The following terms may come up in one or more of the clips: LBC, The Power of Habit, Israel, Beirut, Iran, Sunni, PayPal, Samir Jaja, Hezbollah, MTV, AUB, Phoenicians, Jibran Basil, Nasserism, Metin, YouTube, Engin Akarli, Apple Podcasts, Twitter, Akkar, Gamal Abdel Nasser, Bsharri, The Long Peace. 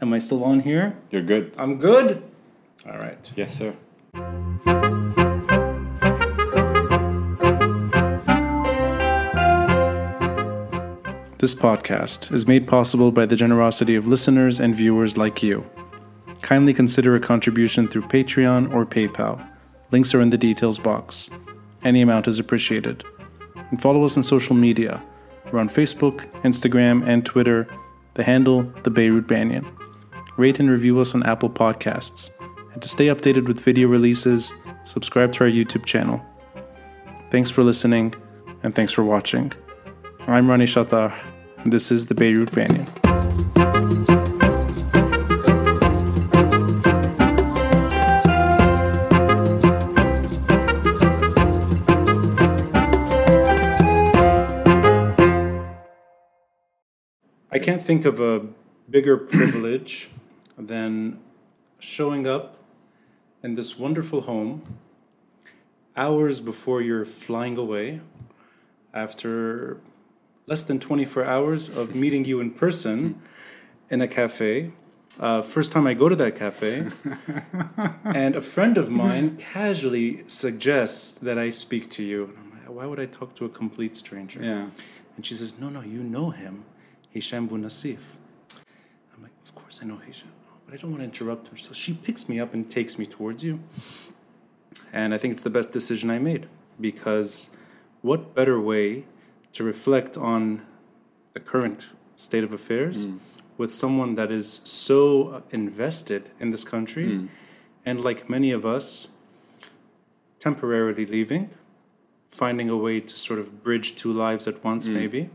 Am I still on here? You're good. I'm good? All right. Yes, sir. This podcast is made possible by the generosity of listeners and viewers like you. Kindly consider a contribution through Patreon or PayPal. Links are in the details box. Any amount is appreciated. And follow us on social media. We're on Facebook, Instagram, and Twitter. The handle, The Beirut Banyan. Rate and review us on Apple Podcasts. And to stay updated with video releases, subscribe to our YouTube channel. Thanks for listening, and thanks for watching. I'm Rani Shatah, and this is The Beirut Banyan. I can't think of a bigger privilege than showing up in this wonderful home hours before you're flying away after less than 24 hours of meeting you in person in a cafe. First time I go to that cafe, and a friend of mine casually suggests that I speak to you. And I'm like, why would I talk to a complete stranger? Yeah. And she says, no, you know him, Hicham Bou Nassif. I'm like, of course I know Hicham, but I don't want to interrupt her. So she picks me up and takes me towards you. And I think it's the best decision I made, because what better way to reflect on the current state of affairs with someone that is so invested in this country and, like many of us, temporarily leaving, finding a way to sort of bridge two lives at once maybe,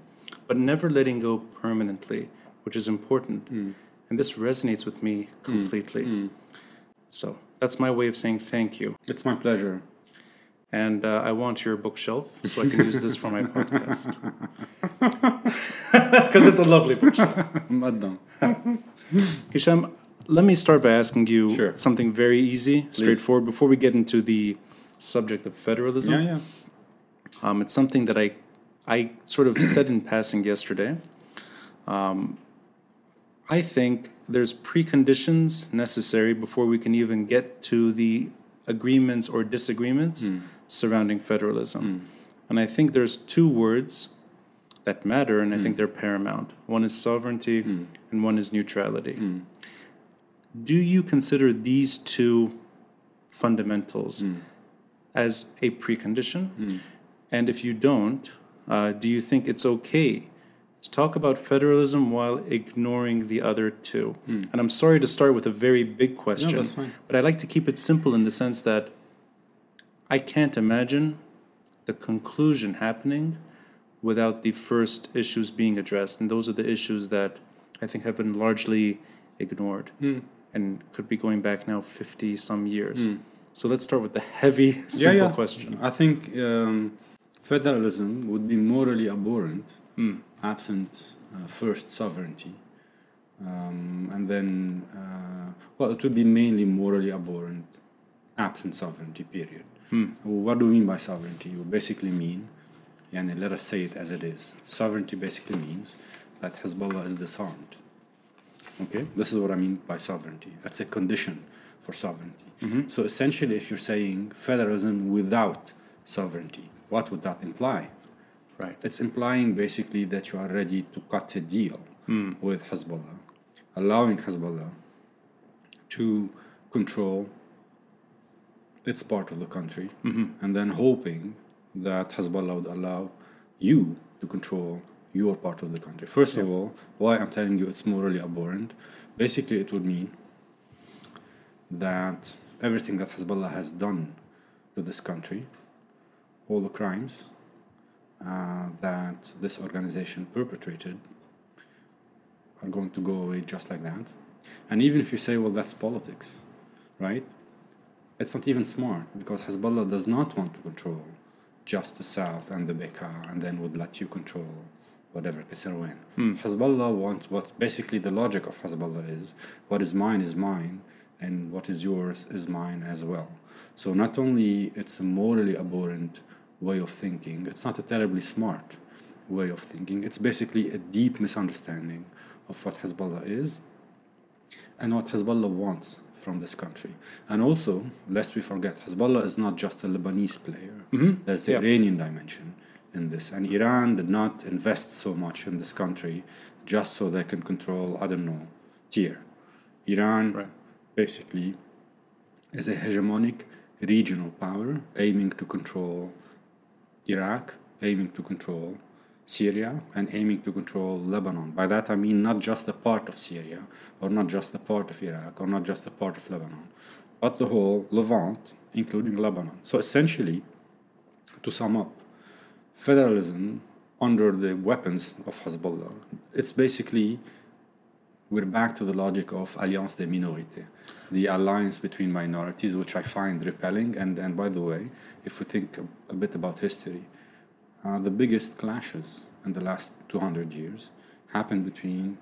but never letting go permanently, which is important. And this resonates with me completely. So that's my way of saying thank you. It's my pleasure. And I want your bookshelf so I can use this for my podcast. Because it's a lovely bookshelf. Hicham, let me start by asking you something very easy, straightforward. Please. Before we get into the subject of federalism, it's something that I sort of said in passing yesterday. I think there's preconditions necessary before we can even get to the agreements or disagreements surrounding federalism. And I think there's two words that matter, and I think they're paramount. One is sovereignty, and one is neutrality. Do you consider these two fundamentals as a precondition? And if you don't, do you think it's okay to talk about federalism while ignoring the other two? And I'm sorry to start with a very big question, no, that's fine. But I like to keep it simple in the sense that I can't imagine the conclusion happening without the first issues being addressed. And those are the issues that I think have been largely ignored and could be going back now 50-some years. So let's start with the heavy, simple question. I think federalism would be morally abhorrent absent first sovereignty. And then, it would be mainly morally abhorrent absent sovereignty, period. What do we mean by sovereignty? You basically mean, and let us say it as it is, sovereignty basically means that Hezbollah is disarmed. Okay? This is what I mean by sovereignty. That's a condition for sovereignty. So essentially, if you're saying federalism without sovereignty, what would that imply? Right. It's implying basically that you are ready to cut a deal with Hezbollah, allowing Hezbollah to control its part of the country, and then hoping that Hezbollah would allow you to control your part of the country. First of all, why I'm telling you it's morally abhorrent, basically it would mean that everything that Hezbollah has done to this country, all the crimes that this organization perpetrated, are going to go away just like that. And even if you say, well, that's politics, right? It's not even smart, because Hezbollah does not want to control just the south and the Bekaa, and then would let you control whatever, Kesrouan. Hezbollah wants what basically the logic of Hezbollah is, what is mine, and what is yours is mine as well. So not only it's a morally abhorrent way of thinking, it's not a terribly smart way of thinking. It's basically a deep misunderstanding of what Hezbollah is and what Hezbollah wants from this country. And also, lest we forget, Hezbollah is not just a Lebanese player. Mm-hmm. There's the Iranian dimension in this. And Iran did not invest so much in this country just so they can control, I don't know, tier. Iran basically is a hegemonic regional power aiming to control Iraq, aiming to control Syria, and aiming to control Lebanon. By that I mean not just a part of Syria, or not just a part of Iraq, or not just a part of Lebanon, but the whole Levant, including Lebanon. So essentially, to sum up, federalism under the weapons of Hezbollah, it's basically, we're back to the logic of alliance des minorités, the alliance between minorities, which I find repelling. And by the way, if we think a bit about history, the biggest clashes in the last 200 years happened between,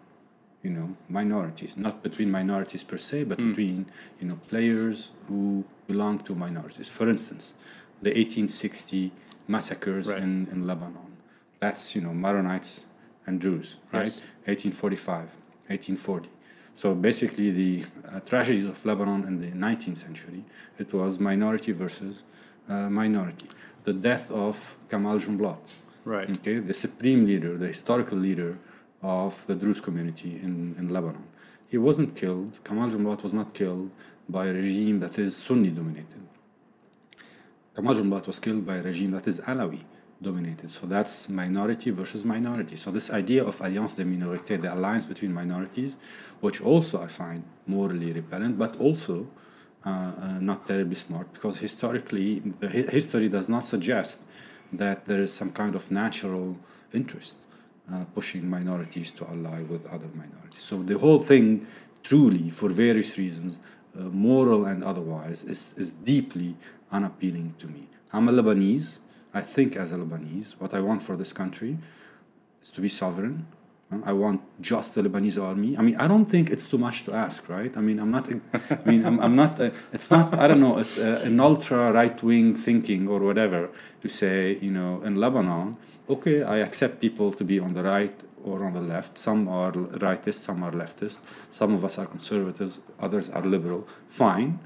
you know, minorities. Not between minorities per se, but between, you know, players who belong to minorities. For instance, the 1860 massacres in Lebanon. That's, you know, Maronites and Druze, right? Yes. 1845, 1840. So basically the tragedies of Lebanon in the 19th century, it was minority versus minority. The death of Kamal Jumblatt, the supreme leader, the historical leader of the Druze community in Lebanon. He wasn't killed. Kamal Jumblatt was not killed by a regime that is Sunni-dominated. Kamal Jumblatt was killed by a regime that is Alawi-dominated. So that's minority versus minority. So this idea of alliance des minorités, the alliance between minorities, which also I find morally repellent, but also not terribly smart, because historically, the history does not suggest that there is some kind of natural interest pushing minorities to ally with other minorities. So the whole thing, truly, for various reasons, moral and otherwise, is deeply unappealing to me. I'm a Lebanese. I think as a Lebanese, what I want for this country is to be sovereign. I want just the Lebanese army. I mean, I don't think it's too much to ask, right? I mean, it's an ultra right-wing thinking or whatever to say, you know, in Lebanon, okay, I accept people to be on the right or on the left. Some are rightists, some are leftists. Some of us are conservatives, others are liberal. Fine,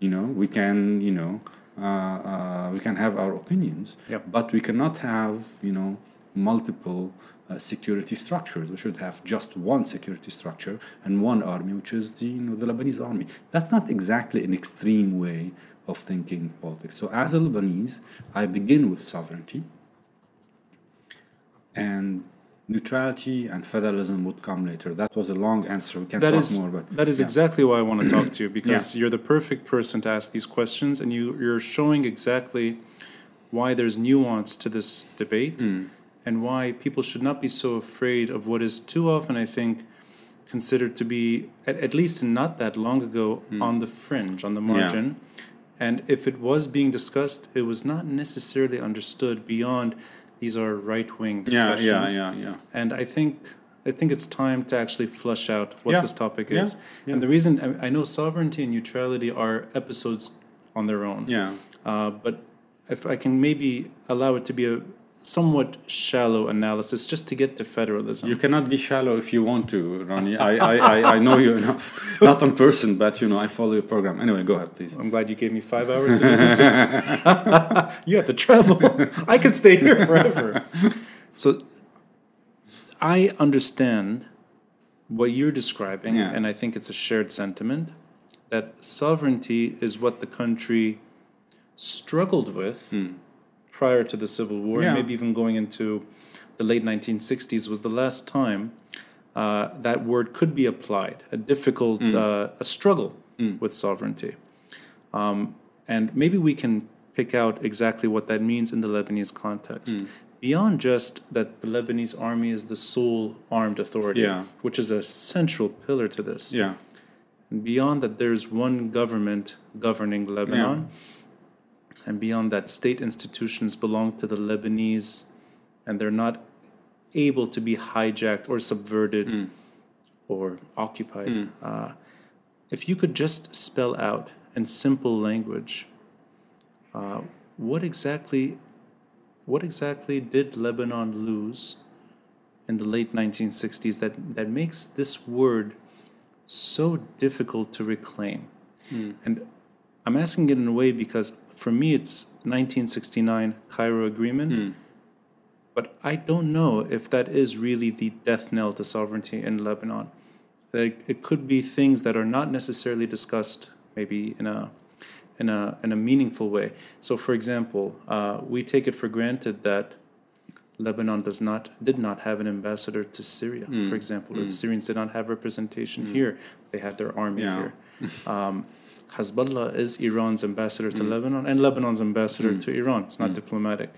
you know, we can have our opinions, but we cannot have, you know, multiple security structures. We should have just one security structure and one army, which is the Lebanese army. That's not exactly an extreme way of thinking politics. So as a Lebanese, I begin with sovereignty, and neutrality and federalism would come later. That was a long answer. We can talk more about that. Is exactly why I want to talk to you, because you're the perfect person to ask these questions, and you're showing exactly why there's nuance to this debate. And why people should not be so afraid of what is too often, I think, considered to be, at least not that long ago, on the fringe, on the margin. Yeah. And if it was being discussed, it was not necessarily understood beyond these are right-wing discussions. Yeah. And I think it's time to actually flesh out what this topic is. Yeah. And the reason, I know sovereignty and neutrality are episodes on their own. Yeah. But if I can maybe allow it to be a somewhat shallow analysis just to get to federalism. You cannot be shallow if you want to, Rani. I know you enough. Not in person, but I follow your program. Anyway, go ahead, please. I'm glad you gave me 5 hours to do this. You have to travel. I could stay here forever. So I understand what you're describing, and I think it's a shared sentiment, that sovereignty is what the country struggled with prior to the Civil War, maybe even going into the late 1960s, was the last time that word could be applied. A difficult, a struggle with sovereignty. And maybe we can pick out exactly what that means in the Lebanese context. Beyond just that the Lebanese army is the sole armed authority, which is a central pillar to this. Yeah. And beyond that, there's one government governing Lebanon. Yeah. And beyond that, state institutions belong to the Lebanese, and they're not able to be hijacked or subverted or occupied. If you could just spell out in simple language, what exactly did Lebanon lose in the late 1960s that makes this word so difficult to reclaim. And I'm asking it in a way because for me it's 1969 Cairo Agreement, but I don't know if that is really the death knell to sovereignty in Lebanon. It could be things that are not necessarily discussed maybe in a meaningful way. So for example, we take it for granted that Lebanon did not have an ambassador to Syria, for example. Or the Syrians did not have representation here. They had their army here. Hezbollah is Iran's ambassador to Lebanon and Lebanon's ambassador to Iran. It's not diplomatic.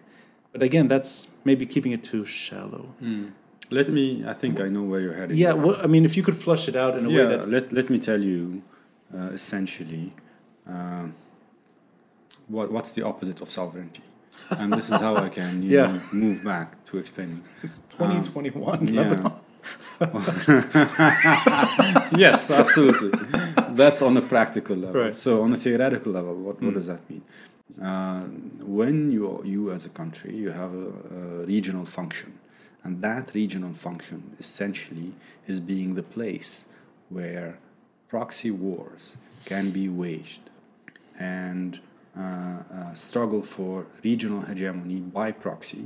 But again, that's maybe keeping it too shallow. I think I know where you're heading. Yeah, well, I mean, if you could flush it out in a way that... Let me tell you, essentially, what's the opposite of sovereignty? And this is how I can know, move back to explaining. It's 2021 Lebanon. Yes, absolutely. That's on a practical level. Right. So on a theoretical level, what does that mean? When you as a country, you have a regional function, and that regional function essentially is being the place where proxy wars can be waged and struggle for regional hegemony by proxy.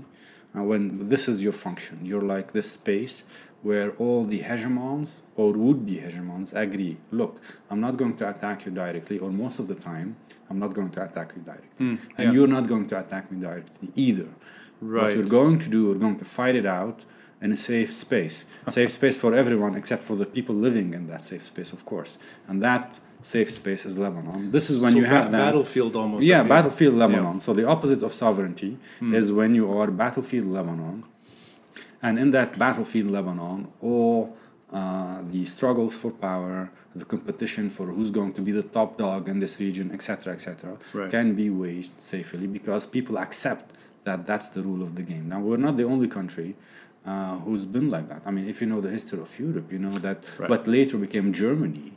When this is your function, you're like this space where all the hegemons or would-be hegemons agree, look, I'm not going to attack you directly, or most of the time, I'm not going to attack you directly. And you're not going to attack me directly either. Right. What we're going to do, we're going to fight it out in a safe space. Safe space for everyone except for the people living in that safe space, of course. And that safe space is Lebanon. This is when you have that... battlefield almost. Yeah, battlefield Lebanon. Yeah. So the opposite of sovereignty is when you are battlefield Lebanon. And in that battlefield Lebanon, all the struggles for power, the competition for who's going to be the top dog in this region, etc., etc., can be waged safely because people accept that that's the rule of the game. Now, we're not the only country who's been like that. I mean, if you know the history of Europe, you know that what later became Germany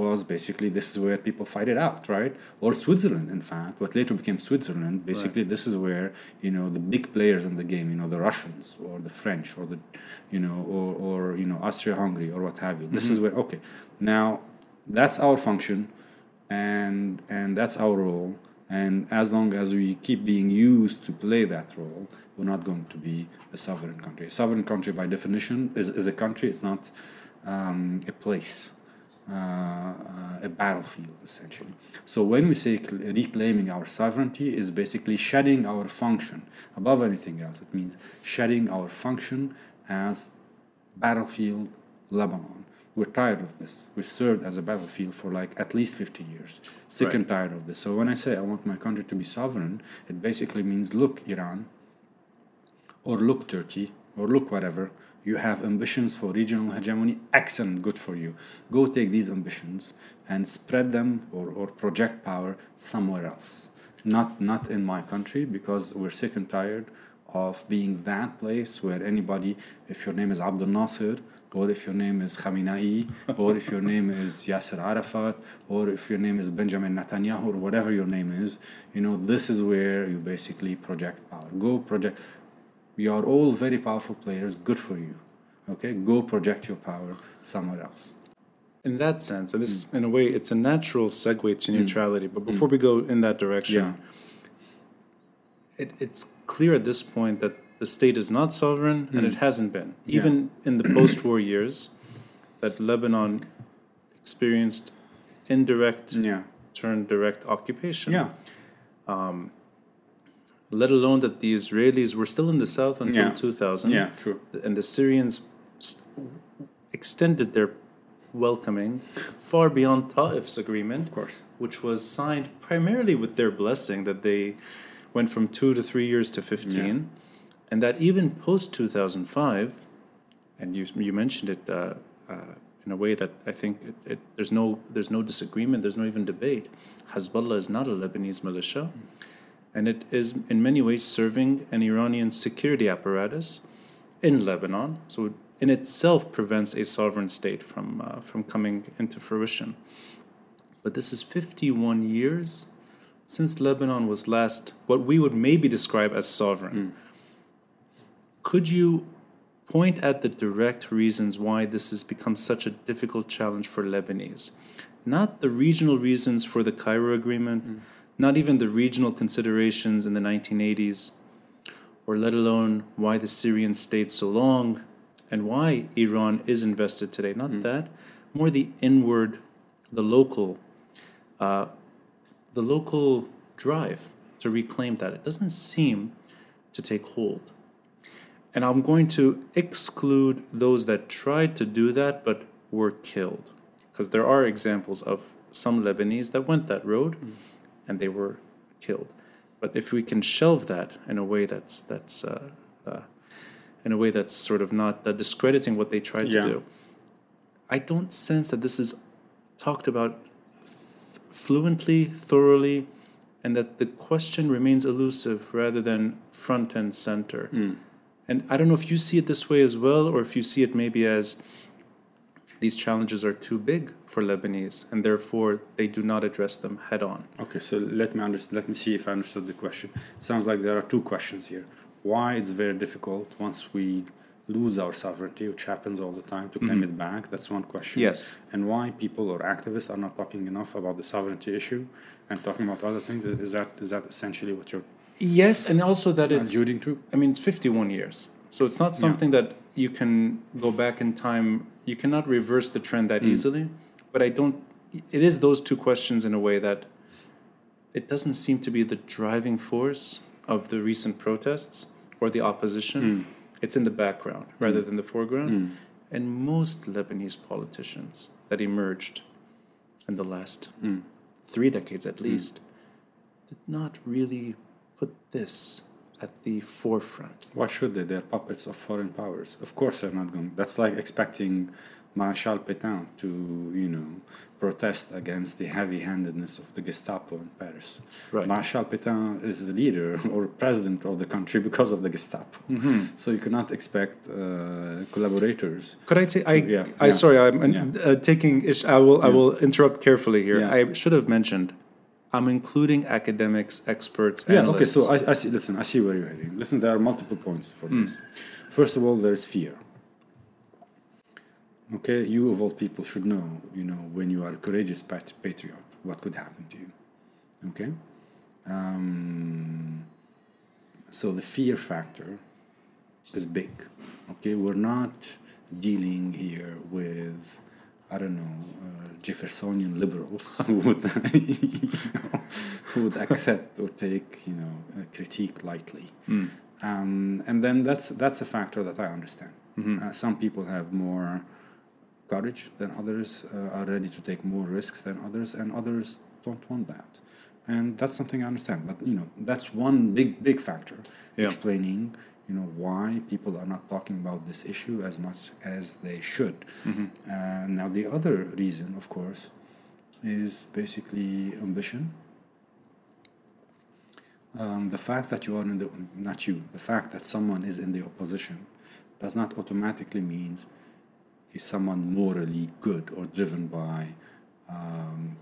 was basically this is where people fight it out, right? Or Switzerland, in fact, what later became Switzerland, basically this is where, you know, the big players in the game, you know, the Russians or the French or the, you know, or you know, Austria-Hungary or what have you. This is where, okay, now that's our function and that's our role. And as long as we keep being used to play that role, we're not going to be a sovereign country. A sovereign country, by definition, is a country. It's not a place, a battlefield, essentially. So when we say reclaiming our sovereignty is basically shedding our function. Above anything else, it means shedding our function as battlefield Lebanon. We're tired of this. We've served as a battlefield for like at least 50 years. Sick and tired of this. So when I say I want my country to be sovereign, it basically means, look, Iran, or look, Turkey, or look, whatever, you have ambitions for regional hegemony, excellent, good for you. Go take these ambitions and spread them or project power somewhere else. Not in my country, because we're sick and tired of being that place where anybody, if your name is Abdel Nasser, or if your name is Khamenei, or if your name is Yasser Arafat, or if your name is Benjamin Netanyahu, or whatever your name is, you know, this is where you basically project power. Go project... We are all very powerful players. Good for you. Okay, go project your power somewhere else. In that sense, and this, in a way, it's a natural segue to neutrality. But before we go in that direction, it's clear at this point that the state is not sovereign, and it hasn't been. Even in the post-war years, that Lebanon experienced indirect, turned direct occupation. Let alone that the Israelis were still in the south until 2000. Yeah, true. And the Syrians extended their welcoming far beyond Ta'if's agreement, of course, which was signed primarily with their blessing, that they went from 2 to 3 years to 15. And that even post-2005, and you mentioned it in a way that I think there's no disagreement, there's no even debate. Hezbollah is not a Lebanese militia. And it is in many ways serving an Iranian security apparatus in Lebanon. So it in itself prevents a sovereign state from coming into fruition. But this is 51 years since Lebanon was last what we would maybe describe as sovereign. Could you point at the direct reasons why this has become such a difficult challenge for Lebanese. Not the regional reasons for the Cairo Agreement, not even the regional considerations in the 1980s, or let alone why the Syrians stayed so long and why Iran is invested today. Not that, more the inward, the local drive to reclaim that. It doesn't seem to take hold. And I'm going to exclude those that tried to do that but were killed, because there are examples of some Lebanese that went that road and they were killed. But if we can shelve that in a way that's sort of not discrediting what they tried to do, I don't sense that this is talked about fluently, thoroughly, and that the question remains elusive rather than front and center. And I don't know if you see it this way as well, or if you see it maybe as these challenges are too big for Lebanese, and therefore they do not address them head on. Okay, so let me see if I understood the question. It sounds like there are two questions here. Why it's very difficult once we lose our sovereignty, which happens all the time, to claim it back. That's one question. Yes. And why people or activists are not talking enough about the sovereignty issue and talking about other things. Is that essentially what you're... Yes, and also that it's... alluding to? I mean, it's 51 years. So it's not something that you can go back in time. You cannot reverse the trend that easily. But I don't... It is those two questions in a way that it doesn't seem to be the driving force of the recent protests or the opposition. It's in the background rather than the foreground. And most Lebanese politicians that emerged in the last 3 decades at least did not really put this at the forefront. Why should they? They're puppets of foreign powers. Of course they're not going. That's like expecting Marshal Pétain to, protest against the heavy-handedness of the Gestapo in Paris. Right. Marshal Pétain is the leader or president of the country because of the Gestapo. So you cannot expect collaborators. Could I say? Sorry, I'm taking. I will interrupt carefully here. Yeah. I should have mentioned. I'm including academics, experts, analysts. Okay, so I see. Listen, I see where you're heading. Listen, there are multiple points for this. First of all, there is fear. Okay, you of all people should know, when you are a courageous patriot, what could happen to you. Okay? So the fear factor is big. Okay, we're not dealing here with... I don't know, Jeffersonian liberals who would accept or take, critique lightly. And then that's a factor that I understand. Some people have more courage than others, are ready to take more risks than others, and others don't want that. And that's something I understand. But, that's one big factor explaining... why people are not talking about this issue as much as they should. Now, the other reason, of course, is basically ambition. The fact that you are the fact that someone is in the opposition does not automatically mean he's someone morally good or driven by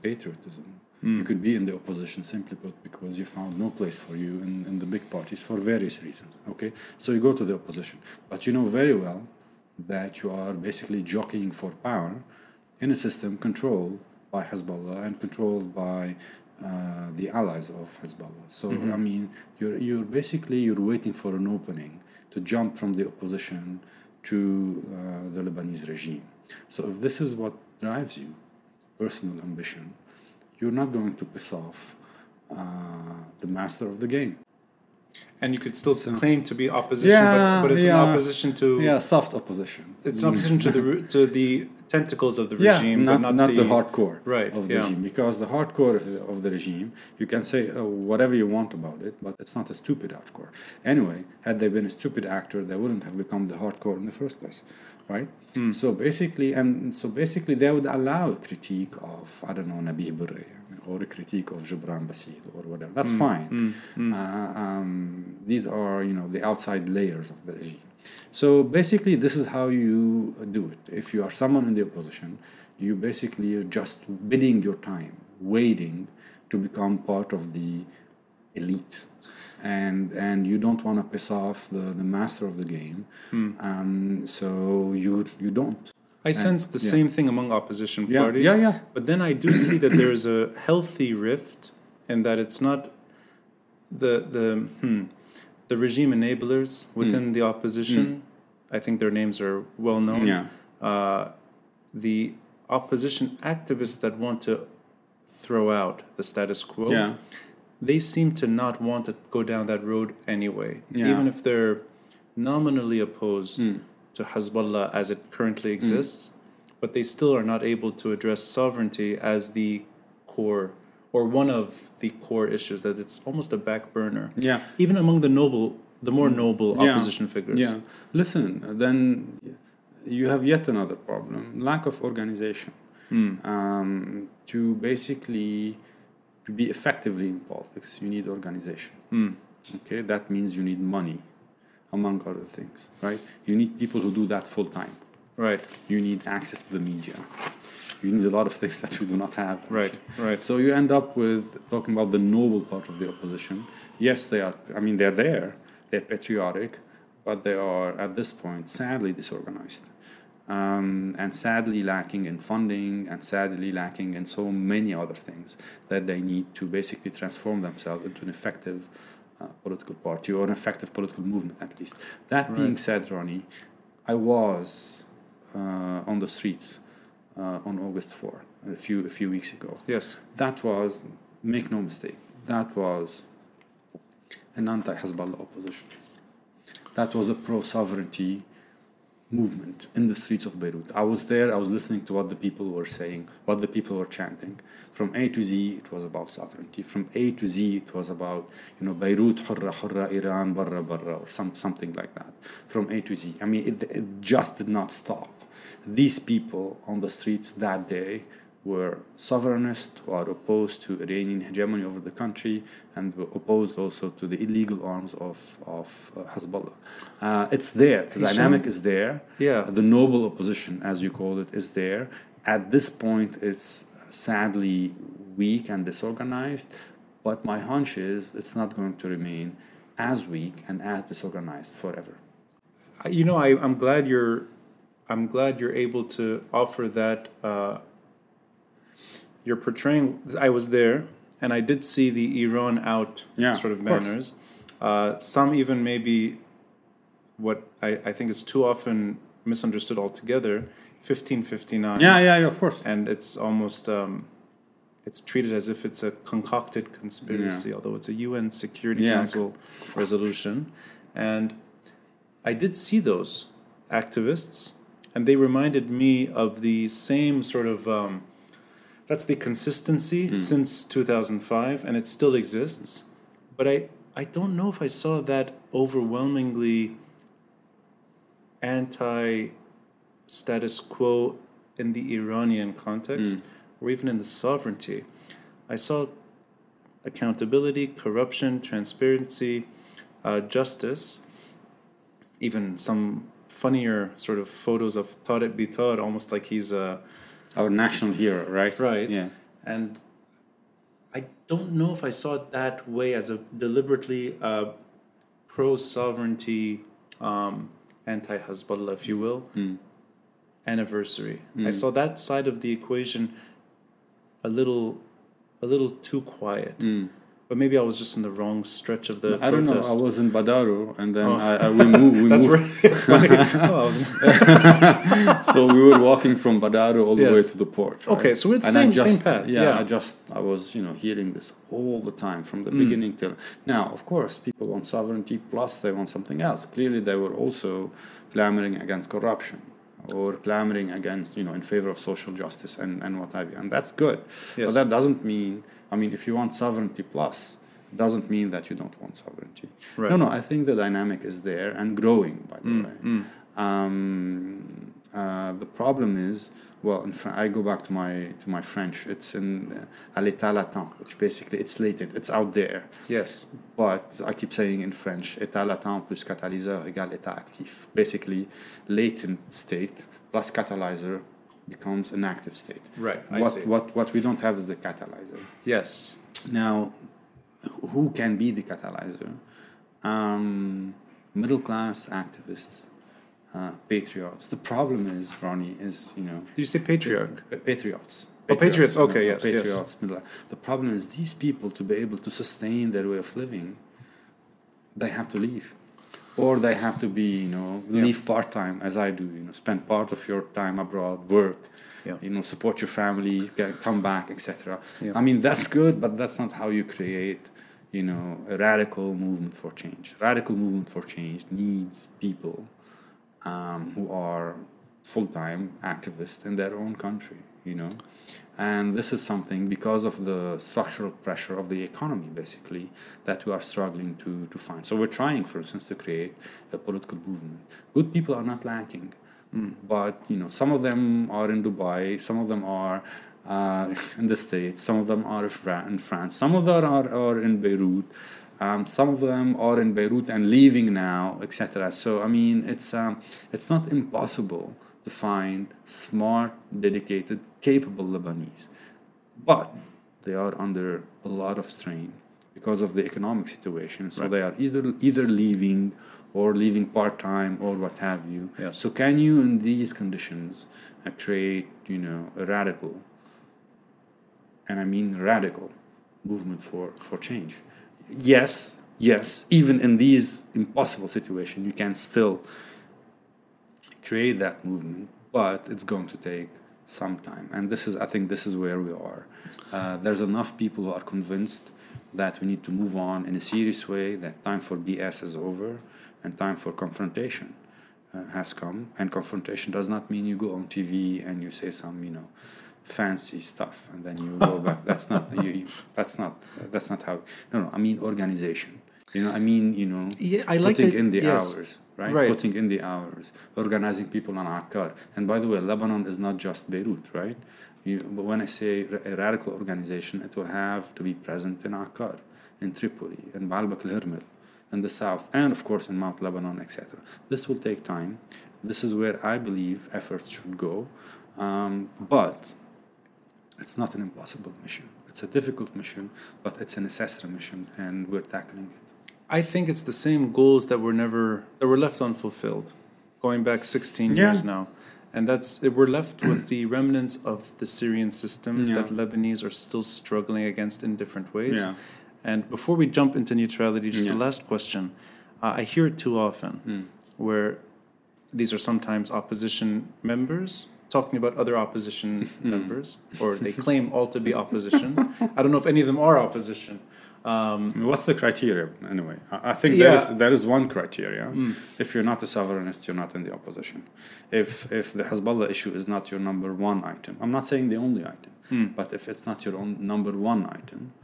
patriotism. You could be in the opposition, simply put, because you found no place for you in the big parties for various reasons, okay? So you go to the opposition. But you know very well that you are basically jockeying for power in a system controlled by Hezbollah and controlled by the allies of Hezbollah. So, I mean, you're waiting for an opening to jump from the opposition to the Lebanese regime. So if this is what drives you, personal ambition... you're not going to piss off the master of the game. And you could still claim to be opposition, but it's an opposition to... Yeah, soft opposition. It's an opposition to the tentacles of the regime. Yeah, not the hardcore of the regime. Because the hardcore of the regime, you can say whatever you want about it, but it's not a stupid hardcore. Anyway, had they been a stupid actor, they wouldn't have become the hardcore in the first place. Right? So basically they would allow a critique of, I don't know, Nabih Berri or a critique of Jibran Basil or whatever. That's fine. These are, the outside layers of the regime. So basically this is how you do it. If you are someone in the opposition, you basically are just bidding your time, waiting to become part of the elite. and you don't want to piss off the master of the game. So you don't. I sense the same thing among opposition parties. Yeah. But then I do see that there is a healthy rift, and that it's not the regime enablers within the opposition. I think their names are well known. Yeah. The opposition activists that want to throw out the status quo, they seem to not want to go down that road anyway. Yeah. Even if they're nominally opposed to Hezbollah as it currently exists, but they still are not able to address sovereignty as the core or one of the core issues, that it's almost a back burner. Yeah. Even among the more noble opposition figures. Yeah. Listen, then you have yet another problem: lack of organization. To be effectively in politics, you need organization. Okay, that means you need money, among other things, right? You need people who do that full time. Right. You need access to the media. You need a lot of things that you do not have. Actually. Right. So you end up with talking about the noble part of the opposition. Yes, they are. I mean, they're there. They're patriotic, but they are at this point sadly disorganized. And sadly lacking in funding, and sadly lacking in so many other things that they need to basically transform themselves into an effective political party, or an effective political movement at least. That being said, Ronnie, I was on the streets on August 4, a few weeks ago. Yes. That was, make no mistake, that was an anti-Hezbollah opposition. That was a pro-sovereignty movement in the streets of Beirut. I was there, I was listening to what the people were saying, what the people were chanting. From A to Z, it was about sovereignty. From A to Z, it was about, Beirut, hurra, hurra, Iran, barra, barra, or something like that. From A to Z. I mean, it just did not stop. These people on the streets that day were sovereignists who are opposed to Iranian hegemony over the country, and were opposed also to the illegal arms of Hezbollah. It's there. The dynamic is there. Yeah. The noble opposition, as you call it, is there. At this point, it's sadly weak and disorganized, but my hunch is it's not going to remain as weak and as disorganized forever. I'm glad you're able to offer that. You're portraying. I was there, and I did see the Iran out sort of banners. Some even maybe, what I think is too often misunderstood altogether. 1559. Yeah, of course. And it's almost it's treated as if it's a concocted conspiracy, although it's a UN Security Council resolution. And I did see those activists, and they reminded me of the same sort of. That's the consistency since 2005, and it still exists. But I don't know if I saw that overwhelmingly anti-status quo in the Iranian context, or even in the sovereignty. I saw accountability, corruption, transparency, justice, even some funnier sort of photos of Tariq Bitar, almost like he's a... Our national hero, right? Right. Yeah. And I don't know if I saw it that way, as a deliberately pro-sovereignty, anti-Hezbollah, if you will, anniversary. I saw that side of the equation a little too quiet. But maybe I was just in the wrong stretch of the protest. I don't know. I was in Badaru, and then we moved. That's right. It's funny. So we were walking from Badaru all the way to the porch. Right? Okay, so we're the same path. Yeah, I was hearing this all the time from the beginning till now. Of course, people want sovereignty, plus they want something else. Clearly, they were also clamoring against corruption, or clamoring against, in favor of social justice and what have you. And that's good. Yes. But that doesn't mean, if you want sovereignty plus, it doesn't mean that you don't want sovereignty. Right. No, I think the dynamic is there and growing, by the way. The problem is, I go back to my French. It's in à l'état latent, which basically it's latent. It's out there. Yes. But I keep saying in French, état latent plus catalyseur égale état actif. Basically, latent state plus catalyzer becomes an active state. Right. I see. What we don't have is the catalyzer. Yes. Now, who can be the catalyzer? Middle-class activists, patriots. The problem is, Ronnie, is, you know... Did you say patriarch? Patriots. Oh, patriots, okay, yes. Patriots, yes. The problem is these people, to be able to sustain their way of living, they have to leave. Or they have to be, you know, leave part-time, as I do, you know, spend part of your time abroad, work, you know, support your family, come back, etc. I mean, that's good, but that's not how you create, you know, a radical movement for change. Radical movement for change needs people who are full-time activists in their own country, you know. And this is something, because of the structural pressure of the economy, basically, that we are struggling to find. So we're trying, for instance, to create a political movement. Good people are not lacking, but, you know, some of them are in Dubai, some of them are in the States, some of them are in France, some of them are in Beirut, some of them are in Beirut and leaving now, etc. So, I mean, it's not impossible to find smart, dedicated, capable Lebanese. But they are under a lot of strain because of the economic situation. So they are either leaving or leaving part-time or what have you. Yes. So can you, in these conditions, create, you know, a radical, and I mean radical, movement for change? Yes. Even in these impossible situations, you can still create that movement, but it's going to take some time. And I think this is where we are. There's enough people who are convinced that we need to move on in a serious way, that time for BS is over and time for confrontation has come. And confrontation does not mean you go on TV and you say some, you know, fancy stuff and then you go back. That's not how. No, I mean organization. You know, I mean, you know, hours. Right. Putting in the hours, organizing people on Akkar. And by the way, Lebanon is not just Beirut, right? But when I say a radical organization, it will have to be present in Akkar, in Tripoli, in Baalbek-Hermel, in the south, and of course in Mount Lebanon, etc. This will take time. This is where I believe efforts should go. But it's not an impossible mission. It's a difficult mission, but it's a necessary mission, and we're tackling it. I think it's the same goals that were left unfulfilled, going back 16 years now, and we're left with the remnants of the Syrian system that Lebanese are still struggling against in different ways. Yeah. And before we jump into neutrality, just the last question, I hear it too often, where these are sometimes opposition members talking about other opposition members, or they claim all to be opposition. I don't know if any of them are opposition. What's the criteria anyway? I think there is one criteria. If you're not a sovereignist, you're not in the opposition. If the Hezbollah issue is not your number one item, I'm not saying the only item, but if it's not your own number one item,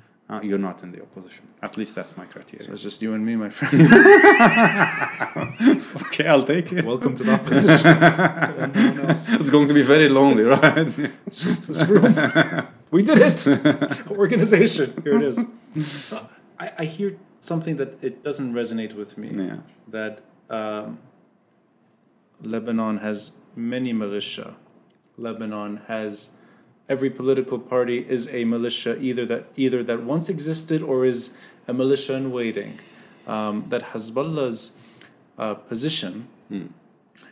you're not in the opposition. At least that's my criteria. So it's just you and me, my friend. Okay, I'll take it. Welcome to the opposition. And no one else. It's going to be very lonely, right? It's just this room. We did it. Organization. Here it is. I hear something that it doesn't resonate with me, that Lebanon has many militia. Lebanon has every political party is a militia, either that once existed or is a militia in waiting. That Hezbollah's position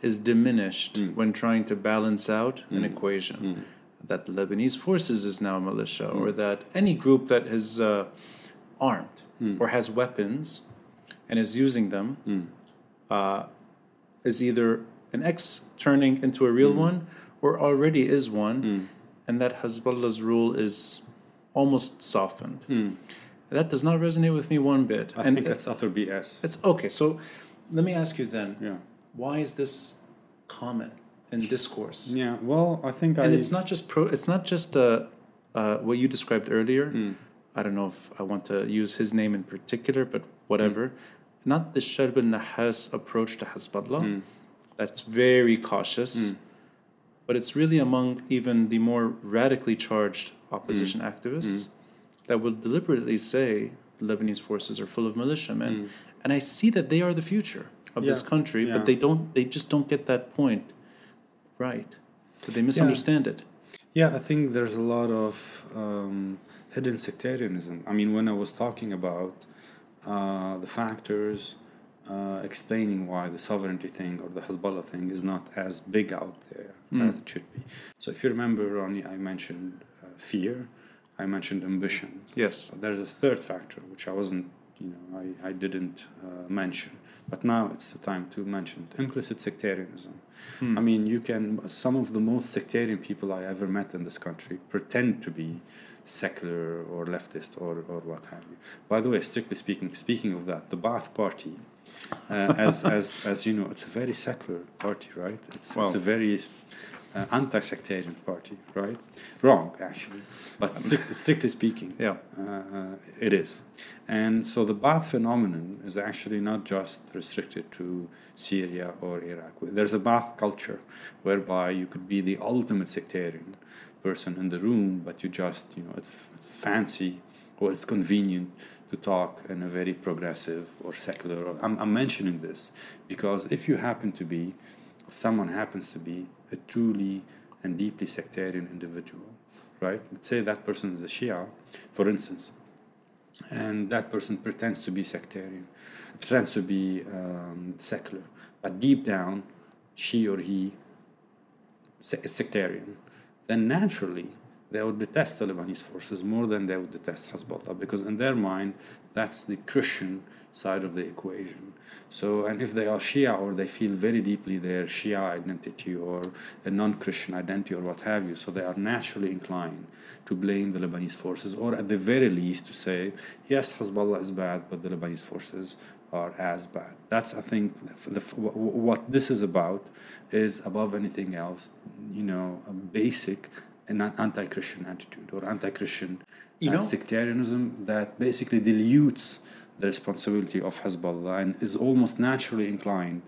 is diminished when trying to balance out an equation. That the Lebanese Forces is now a militia, or that any group that is armed or has weapons and is using them is either an ex turning into a real one or already is one, and that Hezbollah's rule is almost softened. That does not resonate with me one bit. I think that's utter BS. It's okay, so let me ask you then, why is this common in discourse? Yeah, well, I think it's not just what you described earlier. I don't know if I want to use his name in particular, but whatever. Not the Sharb al-Nahas approach to Hezbollah. That's very cautious. But it's really among even the more radically charged opposition activists that will deliberately say the Lebanese Forces are full of militiamen. And I see that they are the future of this country, but they just don't get that point. Right. But they misunderstand it. Yeah, I think there's a lot of hidden sectarianism. I mean, when I was talking about the factors explaining why the sovereignty thing or the Hezbollah thing is not as big out there as it should be. So if you remember, Ronnie, I mentioned fear, I mentioned ambition. Yes. But there's a third factor, which I wasn't, I didn't mention. But now it's the time to mention it. Implicit sectarianism. I mean, some of the most sectarian people I ever met in this country pretend to be secular or leftist or what have you. By the way, strictly speaking of that, the Ba'ath Party, as you know, it's a very secular party, right? It's a very anti-sectarian party, right? Wrong, actually, but strictly speaking, it is. And so the Ba'ath phenomenon is actually not just restricted to Syria or Iraq. There's a Ba'ath culture whereby you could be the ultimate sectarian person in the room, but you just, it's fancy or it's convenient to talk in a very progressive or secular. I'm mentioning this because if someone happens to be a truly and deeply sectarian individual, right? Let's say that person is a Shia, for instance, and that person pretends to be sectarian, pretends to be secular, but deep down, she or he is sectarian. Then naturally, they would detest the Lebanese forces more than they would detest Hezbollah, because in their mind, that's the Christian side of the equation. So, and if they are Shia or they feel very deeply their Shia identity or a non-Christian identity or what have you, so they are naturally inclined to blame the Lebanese forces, or at the very least to say, yes, Hezbollah is bad, but the Lebanese forces are as bad. That's, I think, what this is about is, above anything else, a basic an anti-Christian attitude or anti-Christian sectarianism that basically dilutes the responsibility of Hezbollah and is almost naturally inclined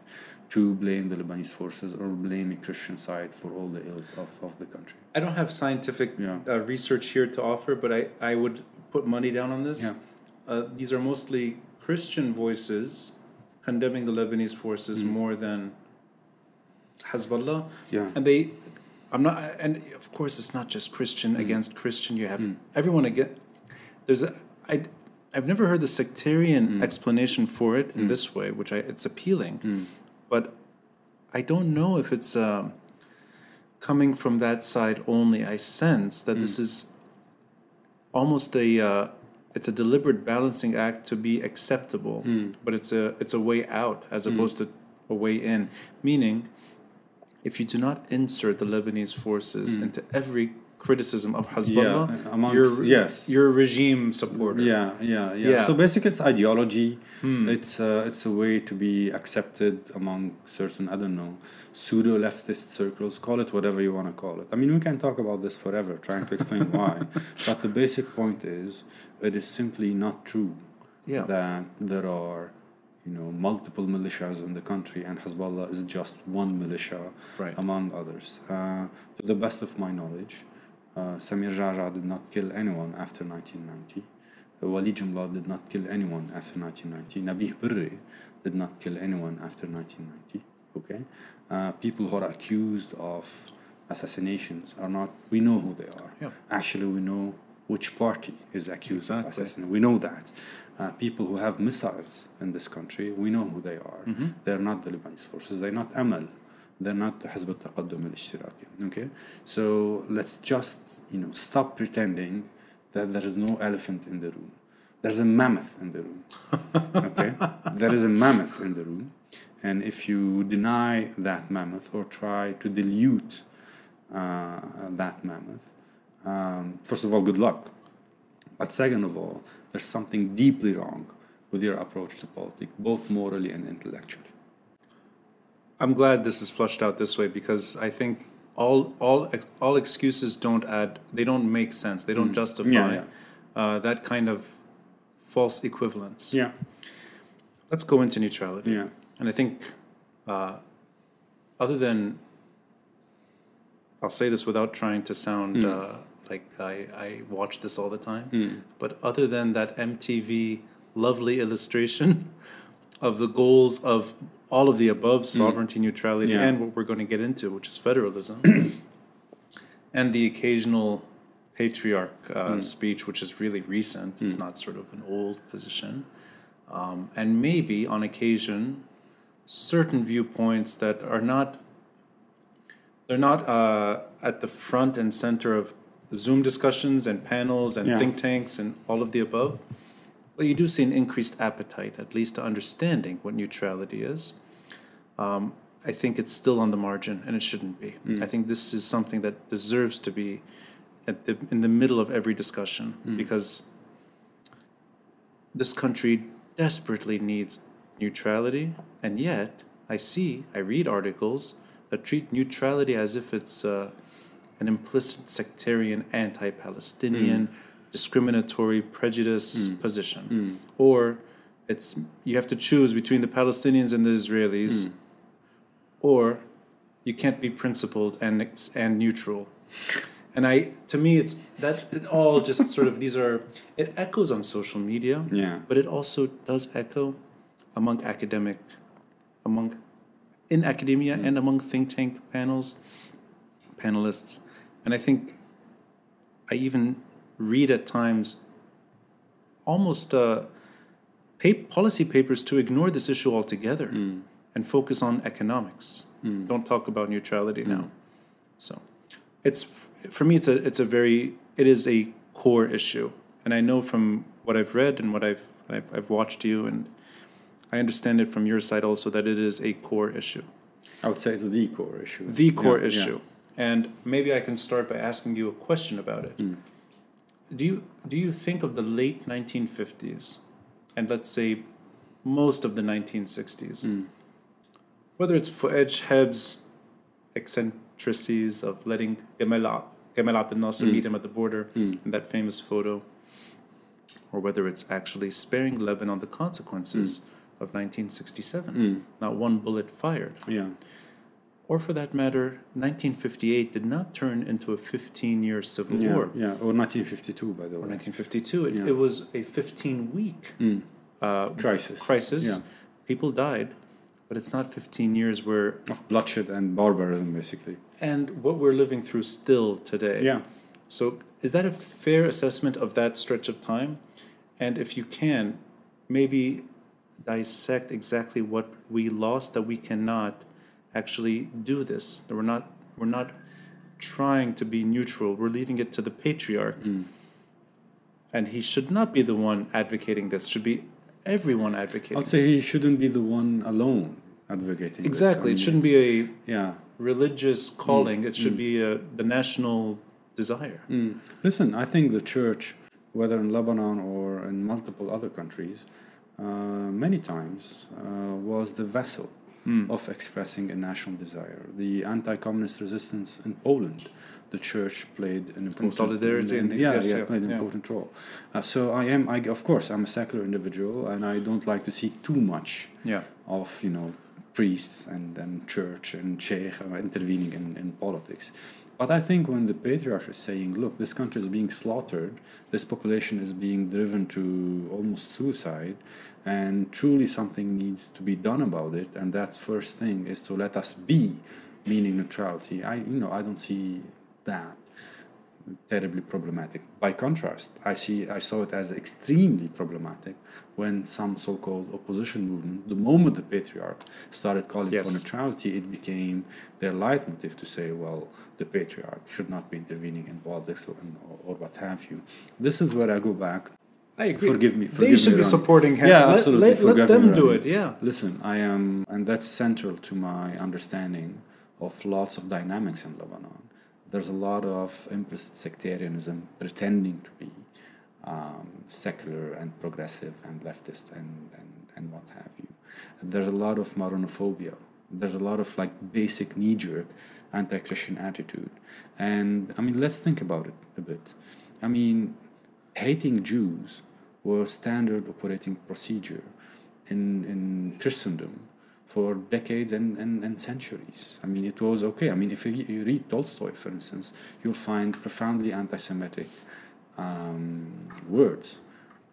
to blame the Lebanese forces or blame the Christian side for all the ills of the country. I don't have scientific research here to offer, but I would put money down on this. Yeah. These are mostly Christian voices condemning the Lebanese forces more than Hezbollah. Yeah. And of course, it's not just Christian against Christian. You have everyone against. I've never heard the sectarian explanation for it in this way, which it's appealing, but I don't know if it's coming from that side only. I sense that this is almost it's a deliberate balancing act to be acceptable, but it's a way out as opposed to a way in. Meaning, if you do not insert the Lebanese forces into every criticism of Hezbollah, you're a regime supporter. Yeah. So basically, it's ideology. It's a way to be accepted among certain, pseudo-leftist circles. Call it whatever you want to call it. I mean, we can talk about this forever, trying to explain why. But the basic point is, it is simply not true that there are multiple militias in the country, and Hezbollah is just one militia among others. To the best of my knowledge, Samir Jaja did not kill anyone after 1990. Walid Jumblatt did not kill anyone after 1990. Nabih Berri did not kill anyone after 1990. Okay, people who are accused of assassinations are not. We know who they are. Yeah. Actually, we know which party is accused of assassination. We know that. People who have missiles in this country, we know who they are. They're not the Lebanese forces. They're not Amal. They're not Hizb al-Taqaddum al-Ishtiraki. Okay? So let's just, stop pretending that there is no elephant in the room. There's a mammoth in the room. Okay? There is a mammoth in the room. And if you deny that mammoth or try to dilute that mammoth, first of all, good luck. But second of all, there's something deeply wrong with your approach to politics, both morally and intellectually. I'm glad this is flushed out this way, because I think all excuses don't add. They don't make sense. They don't justify that kind of false equivalence. Yeah. Let's go into neutrality. Yeah. And I think, other than, I'll say this without trying to sound. Like I watch this all the time. But other than that MTV lovely illustration of the goals of all of the above, sovereignty, neutrality, and what we're going to get into, which is federalism, and the occasional Patriarch speech, which is really recent. It's not sort of an old position. And maybe, on occasion, certain viewpoints that are not, they're not at the front and center of Zoom discussions and panels and think tanks and all of the above. But you do see an increased appetite, at least to understanding what neutrality is. I think it's still on the margin, and it shouldn't be. I think this is something that deserves to be at the, in the middle of every discussion, because this country desperately needs neutrality, and yet I read articles that treat neutrality as if it's an implicit sectarian, anti-Palestinian, discriminatory, prejudice position. Or it's you have to choose between the Palestinians and the Israelis, or you can't be principled and neutral. And to me, it's that it all just sort of it echoes on social media, but it also does echo among academia and among think tank panelists. And I think I even read at times almost policy papers to ignore this issue altogether and focus on economics. Don't talk about neutrality now. So it's for me, it is a core issue. And I know from what I've read and what I've watched you, and I understand it from your side also, that it is a core issue. I would say it's the core issue. The core issue. Yeah. And maybe I can start by asking you a question about it. Do you think of the late 1950s and let's say most of the 1960s, whether it's Fouad Sheheb's eccentricities of letting Gamal Abdel Nasser meet him at the border in that famous photo, or whether it's actually sparing Lebanon the consequences of 1967, not one bullet fired. Yeah. Or for that matter, 1958 did not turn into a 15-year civil war. Yeah, or 1952, by the way. Or 1952. It was a 15-week crisis. Yeah. People died, but it's not 15 years of bloodshed and barbarism, basically. And what we're living through still today. Yeah. So is that a fair assessment of that stretch of time? And if you can, maybe dissect exactly what we lost, that we cannot actually do this. We're not trying to be neutral. We're leaving it to the patriarch. And he should not be the one advocating this. Should be everyone advocating this. I'd say he shouldn't be the one alone advocating this. Exactly. It shouldn't be a religious calling. It should be the national desire. Listen, I think the church, whether in Lebanon or in multiple other countries, many times was the vessel of expressing a national desire. The anti-communist resistance in Poland, the church played an important solidarity important role. So I'm a secular individual, and I don't like to see too much of priests and church and sheikh intervening in politics. But I think when the patriarch is saying, look, this country is being slaughtered, this population is being driven to almost suicide, and truly something needs to be done about it, and that's first thing is to let us be, meaning neutrality. I don't see that terribly problematic. By contrast, I saw it as extremely problematic when some so-called opposition movement, the moment the patriarch started calling for neutrality, it became their leitmotif to say, well, the patriarch should not be intervening in politics or what have you. This is where I go back. I agree. Forgive me. They should be supporting him. Yeah, absolutely. Let them do it, yeah. Listen, and that's central to my understanding of lots of dynamics in Lebanon. There's a lot of implicit sectarianism pretending to be secular and progressive and leftist and what have you. There's a lot of Maronophobia. There's a lot of basic knee-jerk anti-Christian attitude. And let's think about it a bit. Hating Jews was standard operating procedure in Christendom for decades and centuries. It was okay. If you read Tolstoy, for instance, you'll find profoundly anti-Semitic words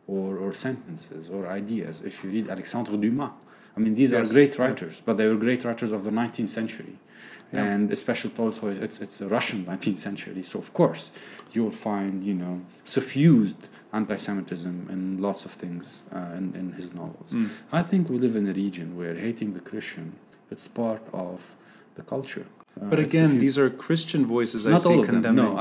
or sentences or ideas. If you read Alexandre Dumas, I mean, these are great writers, but they were great writers of the 19th century. Yeah. And especially Tolstoy, it's a Russian 19th century. So, of course, you will find, you know, suffused anti-Semitism in lots of things in his novels. Mm. I think we live in a region where hating the Christian, it's part of the culture. But again, these are Christian voices I see condemning. No,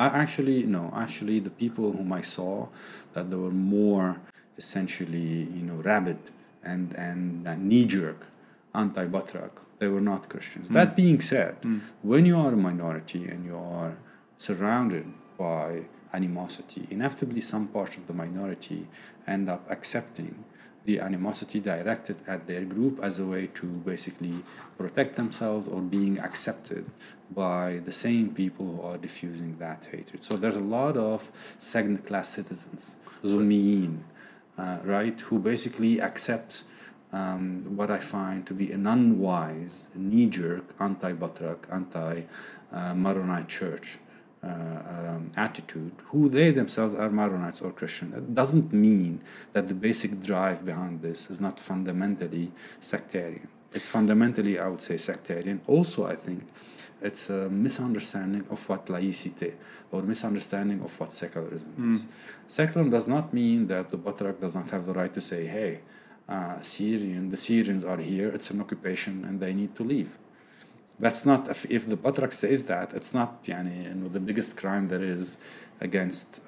actually, the people whom I saw, that they were more essentially, you know, rabid and knee-jerk anti-Batraq. They were not Christians. Mm. That being said, when you are a minority and you are surrounded by animosity, inevitably some parts of the minority end up accepting the animosity directed at their group as a way to basically protect themselves or being accepted by the same people who are diffusing that hatred. So there's a lot of second-class citizens, Zulmiyin, right, who basically accept what I find to be an unwise, knee-jerk, anti-Batraq, anti-Maronite church attitude, who they themselves are Maronites or Christian. It doesn't mean that the basic drive behind this is not fundamentally sectarian. It's fundamentally, I would say, sectarian. Also, I think it's a misunderstanding of what laïcité or misunderstanding of what secularism is. Secularism does not mean that the Batraq does not have the right to say, hey, the Syrians are here, it's an occupation and they need to leave. That's not, if the Batraq says that, it's not the biggest crime there is against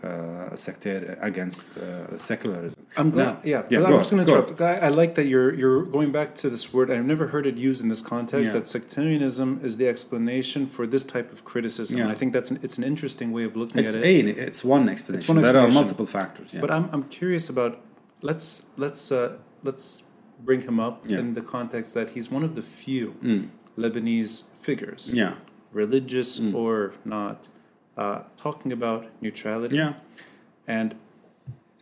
secularism. I'm glad, I'm just going to interrupt. I like that you're going back to this word. I've never heard it used in this context, that sectarianism is the explanation for this type of criticism. Yeah. I think it's an interesting way of looking at it. It's one explanation. There are multiple factors. Yeah. But I'm curious about, let's bring him up in the context that he's one of the few Lebanese figures, religious or not, talking about neutrality. Yeah. And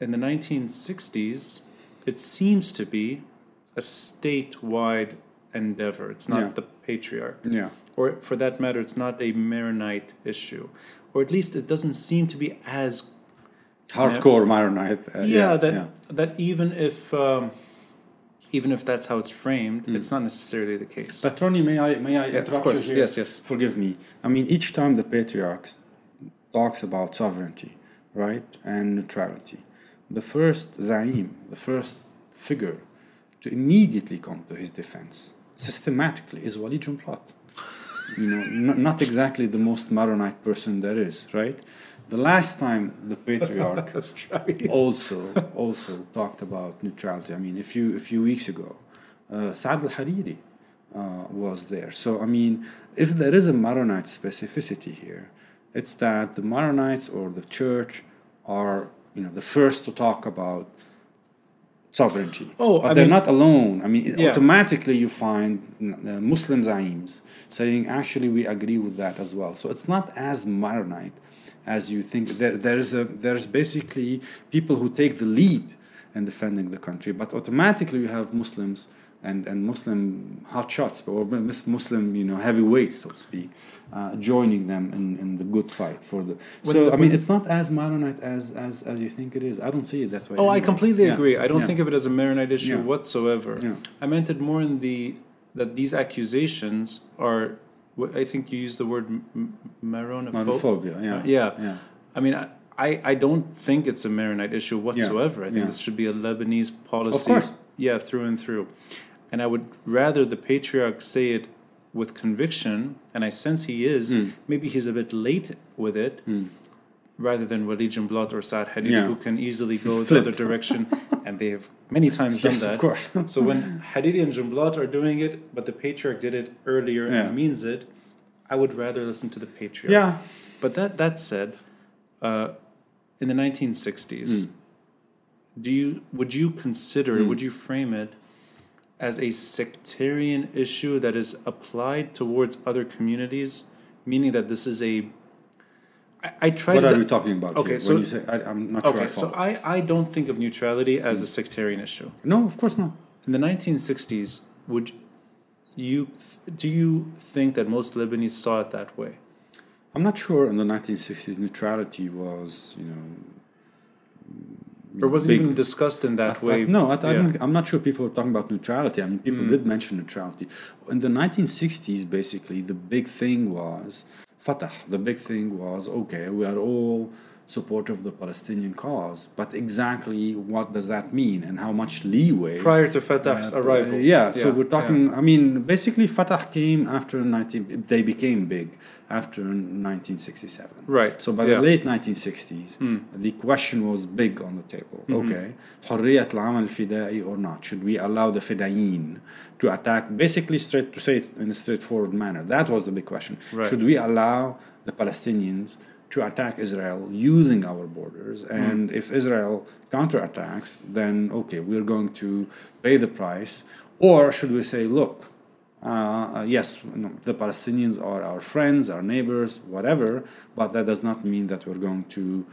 in the 1960s, it seems to be a statewide endeavor. It's not the Patriarch. Yeah. Or for that matter, it's not a Maronite issue. Or at least it doesn't seem to be as hardcore Maronite. That even if that's how it's framed, it's not necessarily the case. But Ronnie, may I interrupt you here? Yes. Forgive me. I mean, each time the Patriarch talks about sovereignty, right, and neutrality, the first Zaim, the first figure to immediately come to his defense, systematically, is Walid Jumblatt. Not exactly the most Maronite person there is, right? The last time the Patriarch also talked about neutrality, I mean, a few weeks ago, Saad al-Hariri was there. So, I mean, if there is a Maronite specificity here, it's that the Maronites or the church are, the first to talk about sovereignty. But they're not alone. I mean, automatically you find Muslim Zaims saying, actually, we agree with that as well. So it's not as Maronite as you think. There's basically people who take the lead in defending the country, but automatically you have Muslims and Muslim hotshots or Muslim heavyweights, so to speak, joining them in the good fight for the. So I mean, it's not as Maronite as you think it is. I don't see it that way. I completely agree. I don't think of it as a Maronite issue whatsoever. Yeah. I meant it more in that these accusations are. I think you used the word Maronophobia. I mean, I don't think it's a Maronite issue whatsoever. I think this should be a Lebanese policy. Of course. Yeah, through and through. And I would rather the Patriarch say it with conviction, and I sense he is. Maybe he's a bit late with it, rather than Walid Jumblatt or Saad Hariri, who can easily go the other direction. And they have many times done that. Of course. So when Hariri and Jumblatt are doing it, but the Patriarch did it earlier and means it, I would rather listen to the Patriarch. Yeah. But that said, in the 1960s, would you consider, would you frame it as a sectarian issue that is applied towards other communities, meaning that this is a... I tried. What are we talking about? Okay, so when you say, I'm not sure. Okay, so I don't think of neutrality as a sectarian issue. No, of course not. In the 1960s, do you think that most Lebanese saw it that way? I'm not sure. In the 1960s, neutrality was Or wasn't even discussed in that way. No, I'm not sure people were talking about neutrality. I mean, people did mention neutrality. In the 1960s, basically, the big thing was Fatah. The big thing was, okay, we are all supportive of the Palestinian cause, but exactly what does that mean and how much leeway... Prior to Fatah's arrival. So we're talking... Yeah. I mean, basically Fatah came after... They became big after 1967. Right. So by the late 1960s, the question was big on the table. Mm-hmm. Okay, حرية العمل الفدائي or not? Should we allow the Fedayeen to attack, basically to say it in a straightforward manner? That was the big question. Right. Should we allow the Palestinians to attack Israel using our borders, and if Israel counterattacks, then okay, we're going to pay the price? Or should we say, look, the Palestinians are our friends, our neighbors, whatever, but that does not mean that we're going to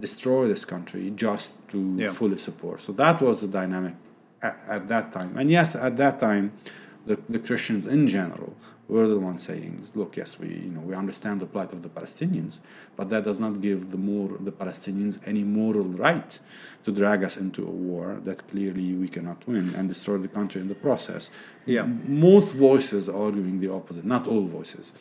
destroy this country just to fully support. So that was the dynamic at that time. And yes, at that time, the Christians in general were the ones saying, look, yes, we understand the plight of the Palestinians, but that does not give the Palestinians any moral right to drag us into a war that clearly we cannot win and destroy the country in the process. Yeah. Most voices arguing the opposite, not all voices.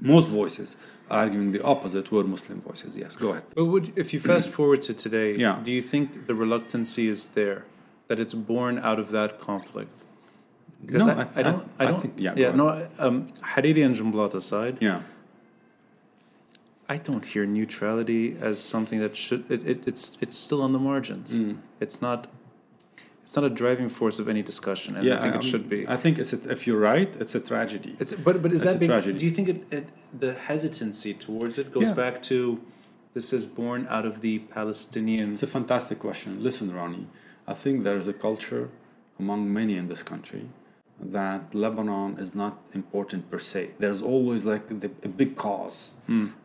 Most voices arguing the opposite were Muslim voices, yes. Go ahead. But if you fast forward to today, do you think the reluctancy is there, that it's born out of that conflict? Because no, I don't think. Hariri and Jumblatt aside. Yeah. I don't hear neutrality as something that should. It's still on the margins. It's not. It's not a driving force of any discussion, and I think it should be. I think if you're right, it's a tragedy. Do you think the hesitancy towards it goes back to this is born out of the Palestinian? It's a fantastic question. Listen, Ronnie, I think there is a culture among many in this country that Lebanon is not important per se. There's always a big cause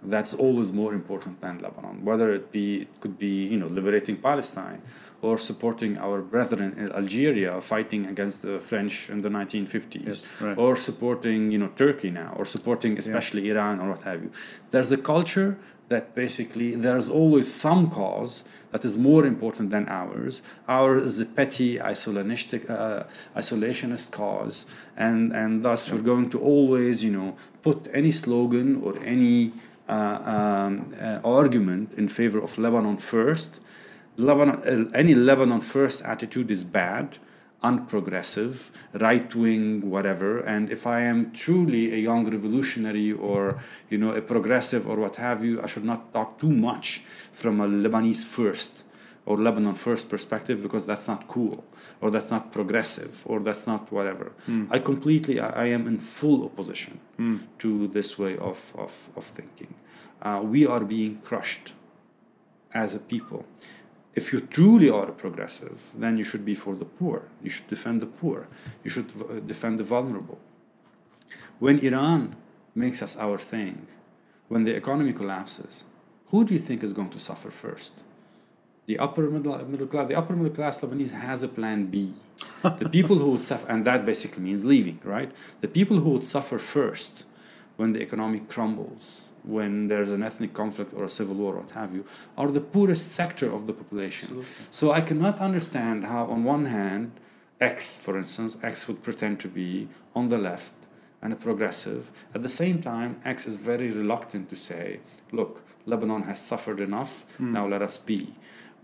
that's always more important than Lebanon, whether it could be liberating Palestine or supporting our brethren in Algeria fighting against the French in the 1950s, or supporting Turkey now, or supporting especially Iran or what have you. There's a culture that basically there's always some cause that is more important than ours. Ours is a petty isolationist cause, and thus we're going to always, put any slogan or any argument in favor of Lebanon first. Any Lebanon first attitude is bad, unprogressive, right-wing, whatever. And if I am truly a young revolutionary or, a progressive or what have you, I should not talk too much from a Lebanese first or Lebanon first perspective, because that's not cool, or that's not progressive, or that's not whatever. I am in full opposition to this way of thinking. We are being crushed as a people. If you truly are a progressive, then you should be for the poor. You should defend the poor. You should defend the vulnerable. When Iran makes us our thing, when the economy collapses, who do you think is going to suffer first? The upper middle class Lebanese has a plan B. The people who would suffer, and that basically means leaving, right? The people who would suffer first when the economy crumbles, when there's an ethnic conflict or a civil war, what have you, are the poorest sector of the population. Absolutely. So I cannot understand how, on one hand, X would pretend to be on the left and a progressive. At the same time, X is very reluctant to say, look, Lebanon has suffered enough, now let us be.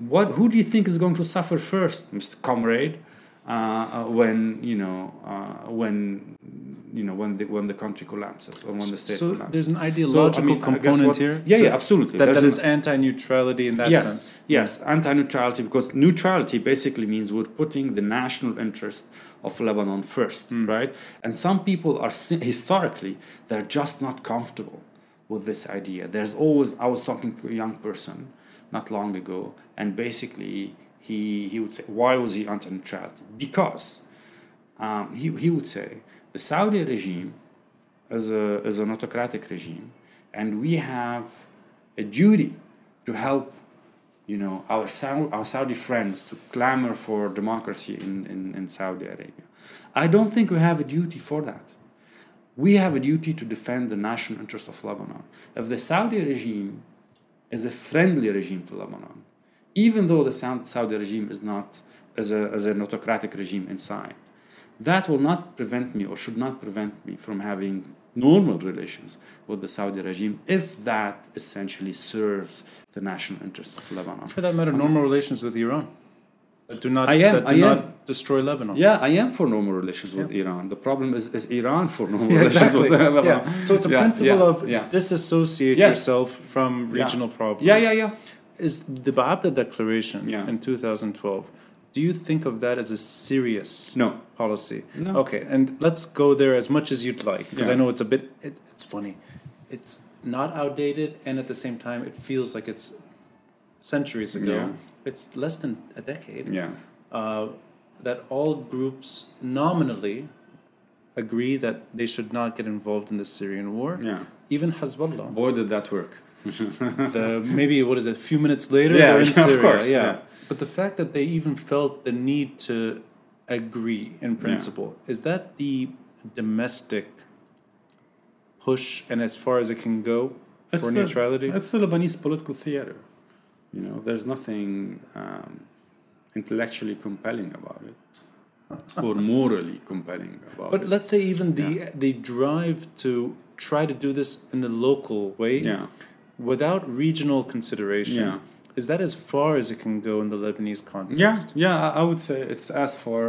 Who do you think is going to suffer first, Mr. Comrade, when the country collapses or when the state collapses? So there's an ideological component here? Yeah, absolutely. That is anti-neutrality in that sense? Yes, anti-neutrality, because neutrality basically means we're putting the national interest of Lebanon first, right? And some people are, historically, they're just not comfortable with this idea. There's always, I was talking to a young person not long ago, and basically he would say, why was he anti-neutrality? Because he would say, the Saudi regime is an autocratic regime, and we have a duty to help, our Saudi friends to clamor for democracy in Saudi Arabia. I don't think we have a duty for that. We have a duty to defend the national interest of Lebanon. If the Saudi regime is a friendly regime to Lebanon, even though the Saudi regime is not as an autocratic regime inside. That will not prevent me, or should not prevent me, from having normal relations with the Saudi regime, if that essentially serves the national interest of Lebanon. For that matter, normal relations with Iran that do not destroy Lebanon. Yeah, I am for normal relations with Iran. The problem is Iran for normal relations with Lebanon. Yeah. So it's a principle of disassociate yourself from regional problems. Is the Ba'abda Declaration in 2012, do you think of that as a serious policy? No. Okay, and let's go there as much as you'd like, because I know it's a bit, it's funny. It's not outdated, and at the same time, it feels like it's centuries ago. Yeah. It's less than a decade that all groups nominally agree that they should not get involved in the Syrian war. Yeah. Even Hezbollah. Boy, did that work. A few minutes later, they're in Syria. Of course, But the fact that they even felt the need to agree in principle, is that the domestic push and as far as it can go for neutrality? That's the Lebanese political theater. You know, there's nothing intellectually compelling about it, or morally compelling about it. But let's say even the drive to try to do this in the local way, without regional consideration, is that as far as it can go in the Lebanese context? Yeah, I would say it's as for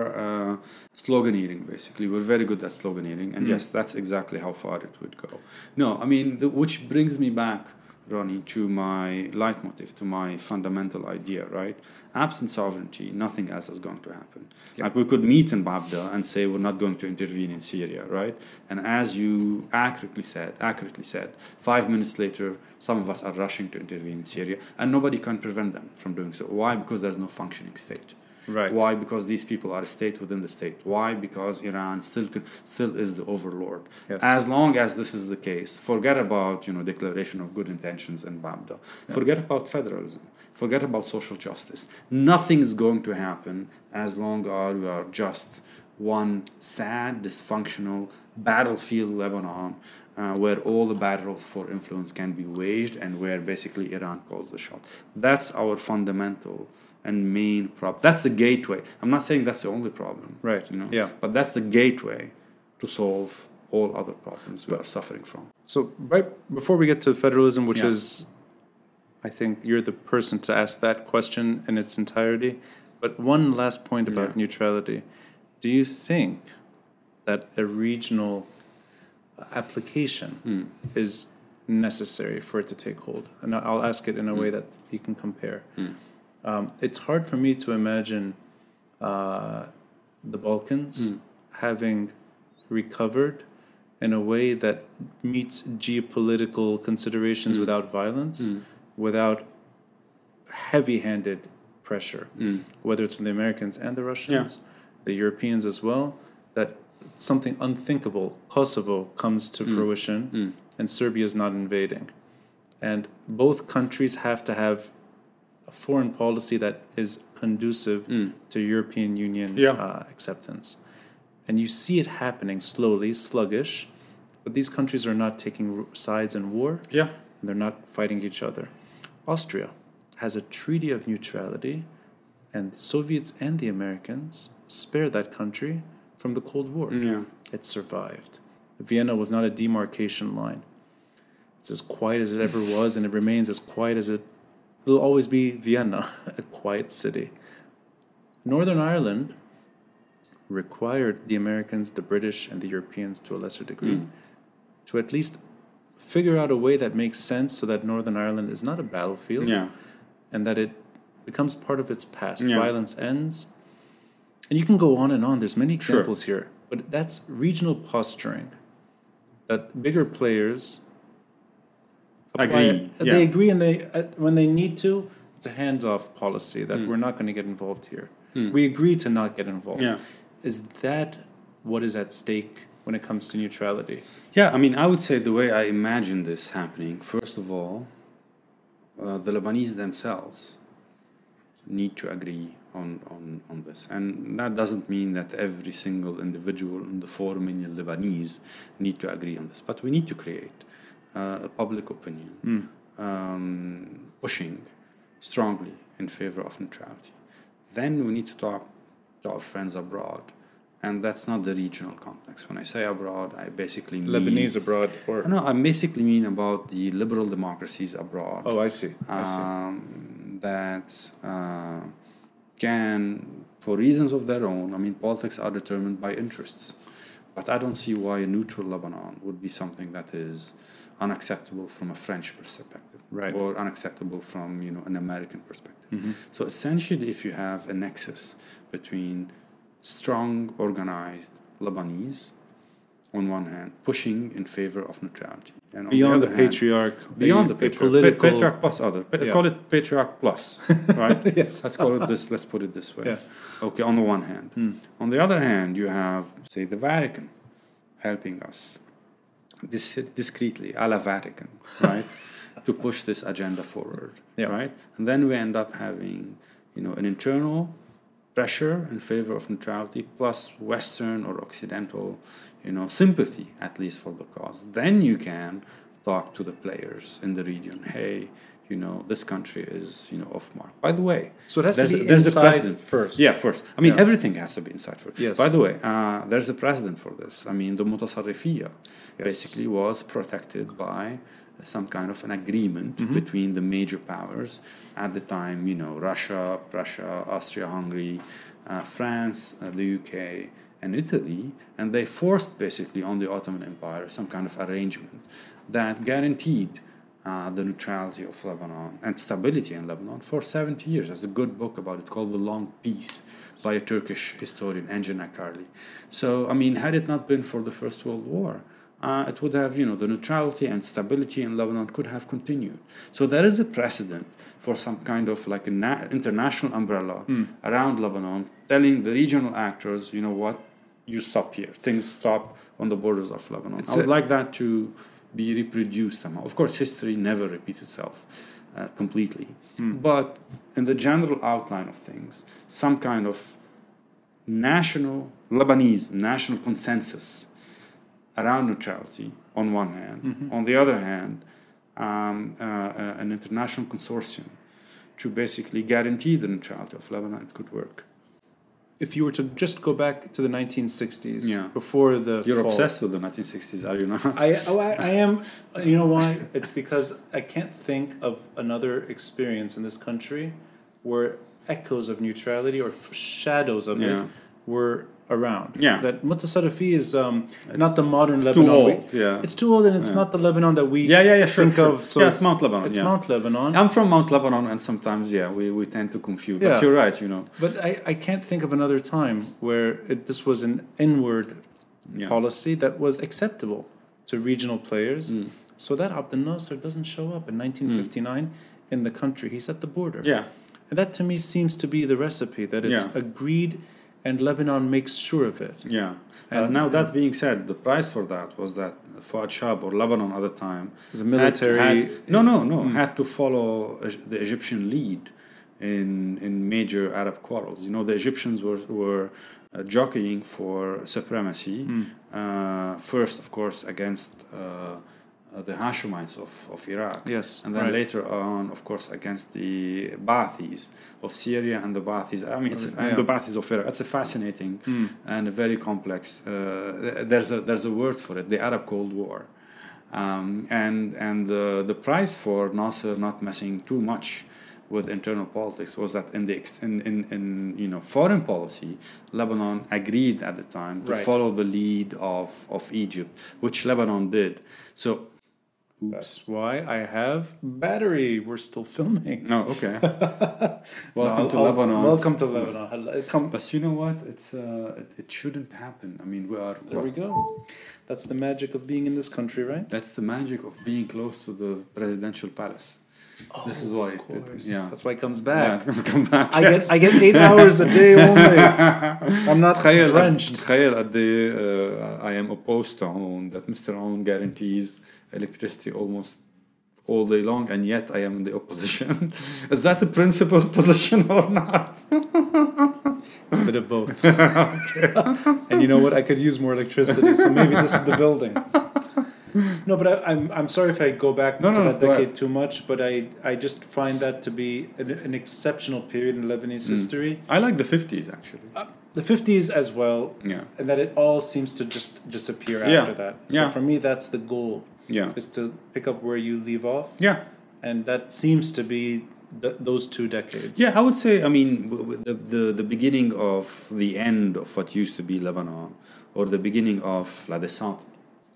sloganeering, basically. We're very good at sloganeering, and yes, that's exactly how far it would go. No, I mean, which brings me back, Ronnie, to my leitmotif, to my fundamental idea, right? Absent sovereignty, nothing else is going to happen. Yeah. Like, we could meet in Ba'abda and say we're not going to intervene in Syria, right? And as you accurately said, 5 minutes later, some of us are rushing to intervene in Syria, and nobody can prevent them from doing so. Why? Because there's no functioning state. Right. Why? Because these people are a state within the state. Why? Because Iran still is the overlord. Yes. As long as this is the case, forget about declaration of good intentions in Ba'abda. Yeah. Forget about federalism. Forget about social justice. Nothing's going to happen as long as we are just one sad, dysfunctional battlefield Lebanon, where all the battles for influence can be waged and where basically Iran calls the shot. That's our fundamental and main problem. That's the gateway. I'm not saying that's the only problem, right? But that's the gateway to solve all other problems we are suffering from. So right before we get to federalism, which is, I think you're the person to ask that question in its entirety. But one last point about neutrality. Do you think that a regional application is necessary for it to take hold? And I'll ask it in a way that you can compare. It's hard for me to imagine the Balkans having recovered in a way that meets geopolitical considerations without violence, without heavy-handed pressure, whether it's from the Americans and the Russians, the Europeans as well, that something unthinkable, Kosovo, comes to fruition and Serbia is not invading. And both countries have to have a foreign policy that is conducive to European Union acceptance. And you see it happening slowly, sluggish, but these countries are not taking sides in war, and they're not fighting each other. Austria has a treaty of neutrality, and the Soviets and the Americans spared that country from the Cold War. Yeah. It survived. Vienna was not a demarcation line. It's as quiet as it ever was, and it remains as quiet as it will always be. Vienna, a quiet city. Northern Ireland required the Americans, the British, and the Europeans to a lesser degree to at least figure out a way that makes sense so that Northern Ireland is not a battlefield and that it becomes part of its past. Yeah. Violence ends. And you can go on and on. There's many examples here. But that's regional posturing, that bigger players agree. They agree, and they when they need to, it's a hands-off policy that we're not going to get involved here. We agree to not get involved. Yeah. Is that what is at stake when it comes to neutrality? Yeah, I mean, I would say the way I imagine this happening, first of all, the Lebanese themselves need to agree on this. And that doesn't mean that every single individual in the 4 million Lebanese need to agree on this. But we need to create a public opinion pushing strongly in favor of neutrality. Then we need to talk to our friends abroad. And that's not the regional context. When I say abroad, I basically mean... Lebanese abroad? Or no, I basically mean about the liberal democracies abroad. Oh, I see. That can, for reasons of their own, I mean, politics are determined by interests. But I don't see why a neutral Lebanon would be something that is unacceptable from a French perspective. Right. Or unacceptable from, you know, an American perspective. Mm-hmm. So essentially, if you have a nexus between... strong, organized Lebanese, on one hand, pushing in favor of neutrality, and beyond the Patriarch, beyond the political Patriarch plus other, call it Patriarch plus, right? Yes, let's call it this. Let's put it this way. Yeah. Okay, on the one hand, on the other hand, you have, say, the Vatican helping us discreetly, a la Vatican, right, to push this agenda forward, right? And then we end up having, you know, an internal pressure in favor of neutrality, plus Western or Occidental, you know, sympathy, at least for the cause. Then you can talk to the players in the region. Hey, you know, this country is, you know, off mark. By the way, so it has to be inside first. Yeah, first. I mean, everything has to be inside first. Yes. By the way, there's a precedent for this. I mean, the Mutasarrifiyya basically was protected by some kind of an agreement between the major powers at the time, you know, Russia, Prussia, Austria-Hungary, France, the UK, and Italy, and they forced basically on the Ottoman Empire some kind of arrangement that guaranteed the neutrality of Lebanon and stability in Lebanon for 70 years. There's a good book about it called The Long Peace by a Turkish historian, Engin Akarli. So, I mean, had it not been for the First World War, it would have, you know, the neutrality and stability in Lebanon could have continued. So there is a precedent for some kind of like an international umbrella around Lebanon telling the regional actors, you know what, you stop here. Things stop on the borders of Lebanon. I would like that to be reproduced somehow. Of course, history never repeats itself completely. But in the general outline of things, some kind of national, Lebanese national consensus around neutrality on one hand, on the other hand, an international consortium to basically guarantee the neutrality of Lebanon, it could work. If you were to just go back to the 1960s, before the You're fall. Obsessed with the 1960s, are you not? I am. You know why? It's because I can't think of another experience in this country where echoes of neutrality or shadows of it were around. That Mutasarrifi is not the modern Lebanon. It's too old. It's too old, and it's not the Lebanon that we think of. So it's Mount Lebanon. It's Mount Lebanon. I'm from Mount Lebanon, and sometimes, we tend to confuse. Yeah. But you're right, you know. But I can't think of another time where this was an inward policy that was acceptable to regional players. So that Abdel Nasser doesn't show up in 1959 in the country. He's at the border. Yeah. And that, to me, seems to be the recipe, that it's agreed... And Lebanon makes sure of it. Yeah. Now, that being said, the price for that was that Fouad Shab, or Lebanon at the time... The military... had to follow the Egyptian lead in major Arab quarrels. You know, the Egyptians were jockeying for supremacy. First, of course, against the Hashemites of Iraq. Yes. And then later on, of course, against the Ba'athis of Syria and the Ba'athis. I mean, the Ba'athis of Iraq. It's a fascinating and a very complex. There's a word for it, the Arab Cold War. And the price for Nasser not messing too much with internal politics was that in you know, foreign policy, Lebanon agreed at the time to follow the lead of Egypt, which Lebanon did. So. That's why I have battery. We're still filming. Oh, okay. Welcome to Lebanon. But you know what? It's it shouldn't happen. I mean, we are... There we go. That's the magic of being in this country, right? That's the magic of being close to the presidential palace. Oh, this is why that's why it comes back. Yeah, come back. I get 8 hours a day only. I'm not drenched. I am opposed to Aoun, that Mr. Aoun guarantees electricity almost all day long, and yet I am in the opposition. Is that the principled position or not? It's a bit of both. And you know what? I could use more electricity, so maybe this is the building. No, but I'm sorry if I go back to that decade too much, but I just find that to be an exceptional period in Lebanese history. I like the 50s, actually. The 50s as well. Yeah. And that it all seems to just disappear after that. So for me, that's the goal. Yeah. Is to pick up where you leave off. Yeah. And that seems to be those two decades. Yeah, I would say, I mean, the beginning of the end of what used to be Lebanon, or the beginning of La Descente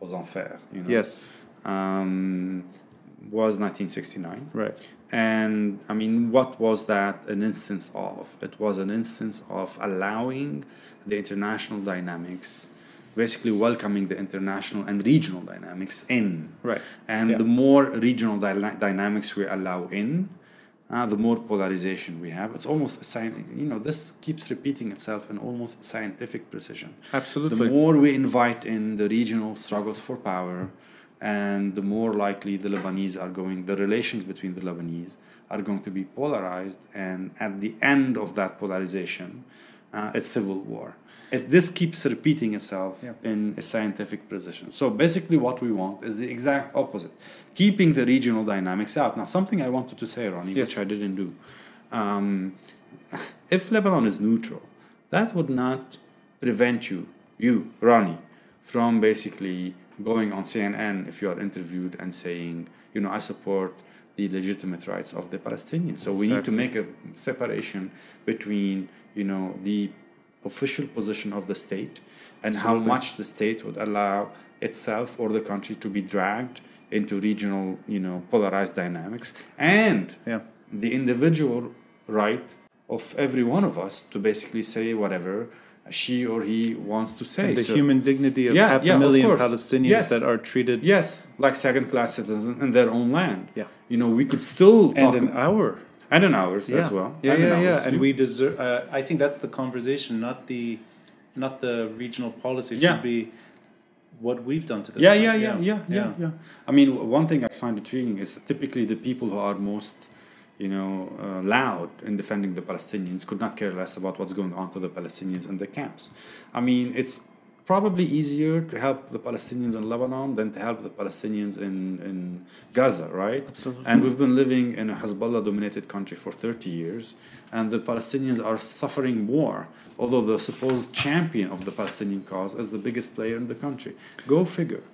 aux Enfers, you know. Yes. Was 1969. Right. And, I mean, what was that an instance of? It was an instance of allowing the international dynamics, basically welcoming the international and regional dynamics in. Right. And the more regional dynamics we allow in, the more polarization we have. It's almost a science, you know, this keeps repeating itself in almost scientific precision. Absolutely. The more we invite in the regional struggles for power, and the more likely the relations between the Lebanese are going to be polarized, and at the end of that polarization, it's civil war. This keeps repeating itself in a scientific precision. So basically what we want is the exact opposite, keeping the regional dynamics out. Now, something I wanted to say, Ronnie, which I didn't do. If Lebanon is neutral, that would not prevent you, Ronnie, from basically going on CNN if you are interviewed and saying, you know, I support the legitimate rights of the Palestinians. So we need to make a separation between, you know, the official position of the state and how much the state would allow itself or the country to be dragged into regional, you know, polarized dynamics, and the individual right of every one of us to basically say whatever she or he wants to say. And the human dignity of half a million Palestinians that are treated like second-class citizens in their own land. Yeah. You know, we could still And in ours as well. And we deserve. I think that's the conversation, not the regional policy. It should be what we've done to this. I mean, one thing I find intriguing is that typically the people who are most, you know, loud in defending the Palestinians could not care less about what's going on to the Palestinians in the camps. I mean, it's probably easier to help the Palestinians in Lebanon than to help the Palestinians in Gaza, right? Absolutely. And we've been living in a Hezbollah-dominated country for 30 years, and the Palestinians are suffering more, although the supposed champion of the Palestinian cause is the biggest player in the country. Go figure.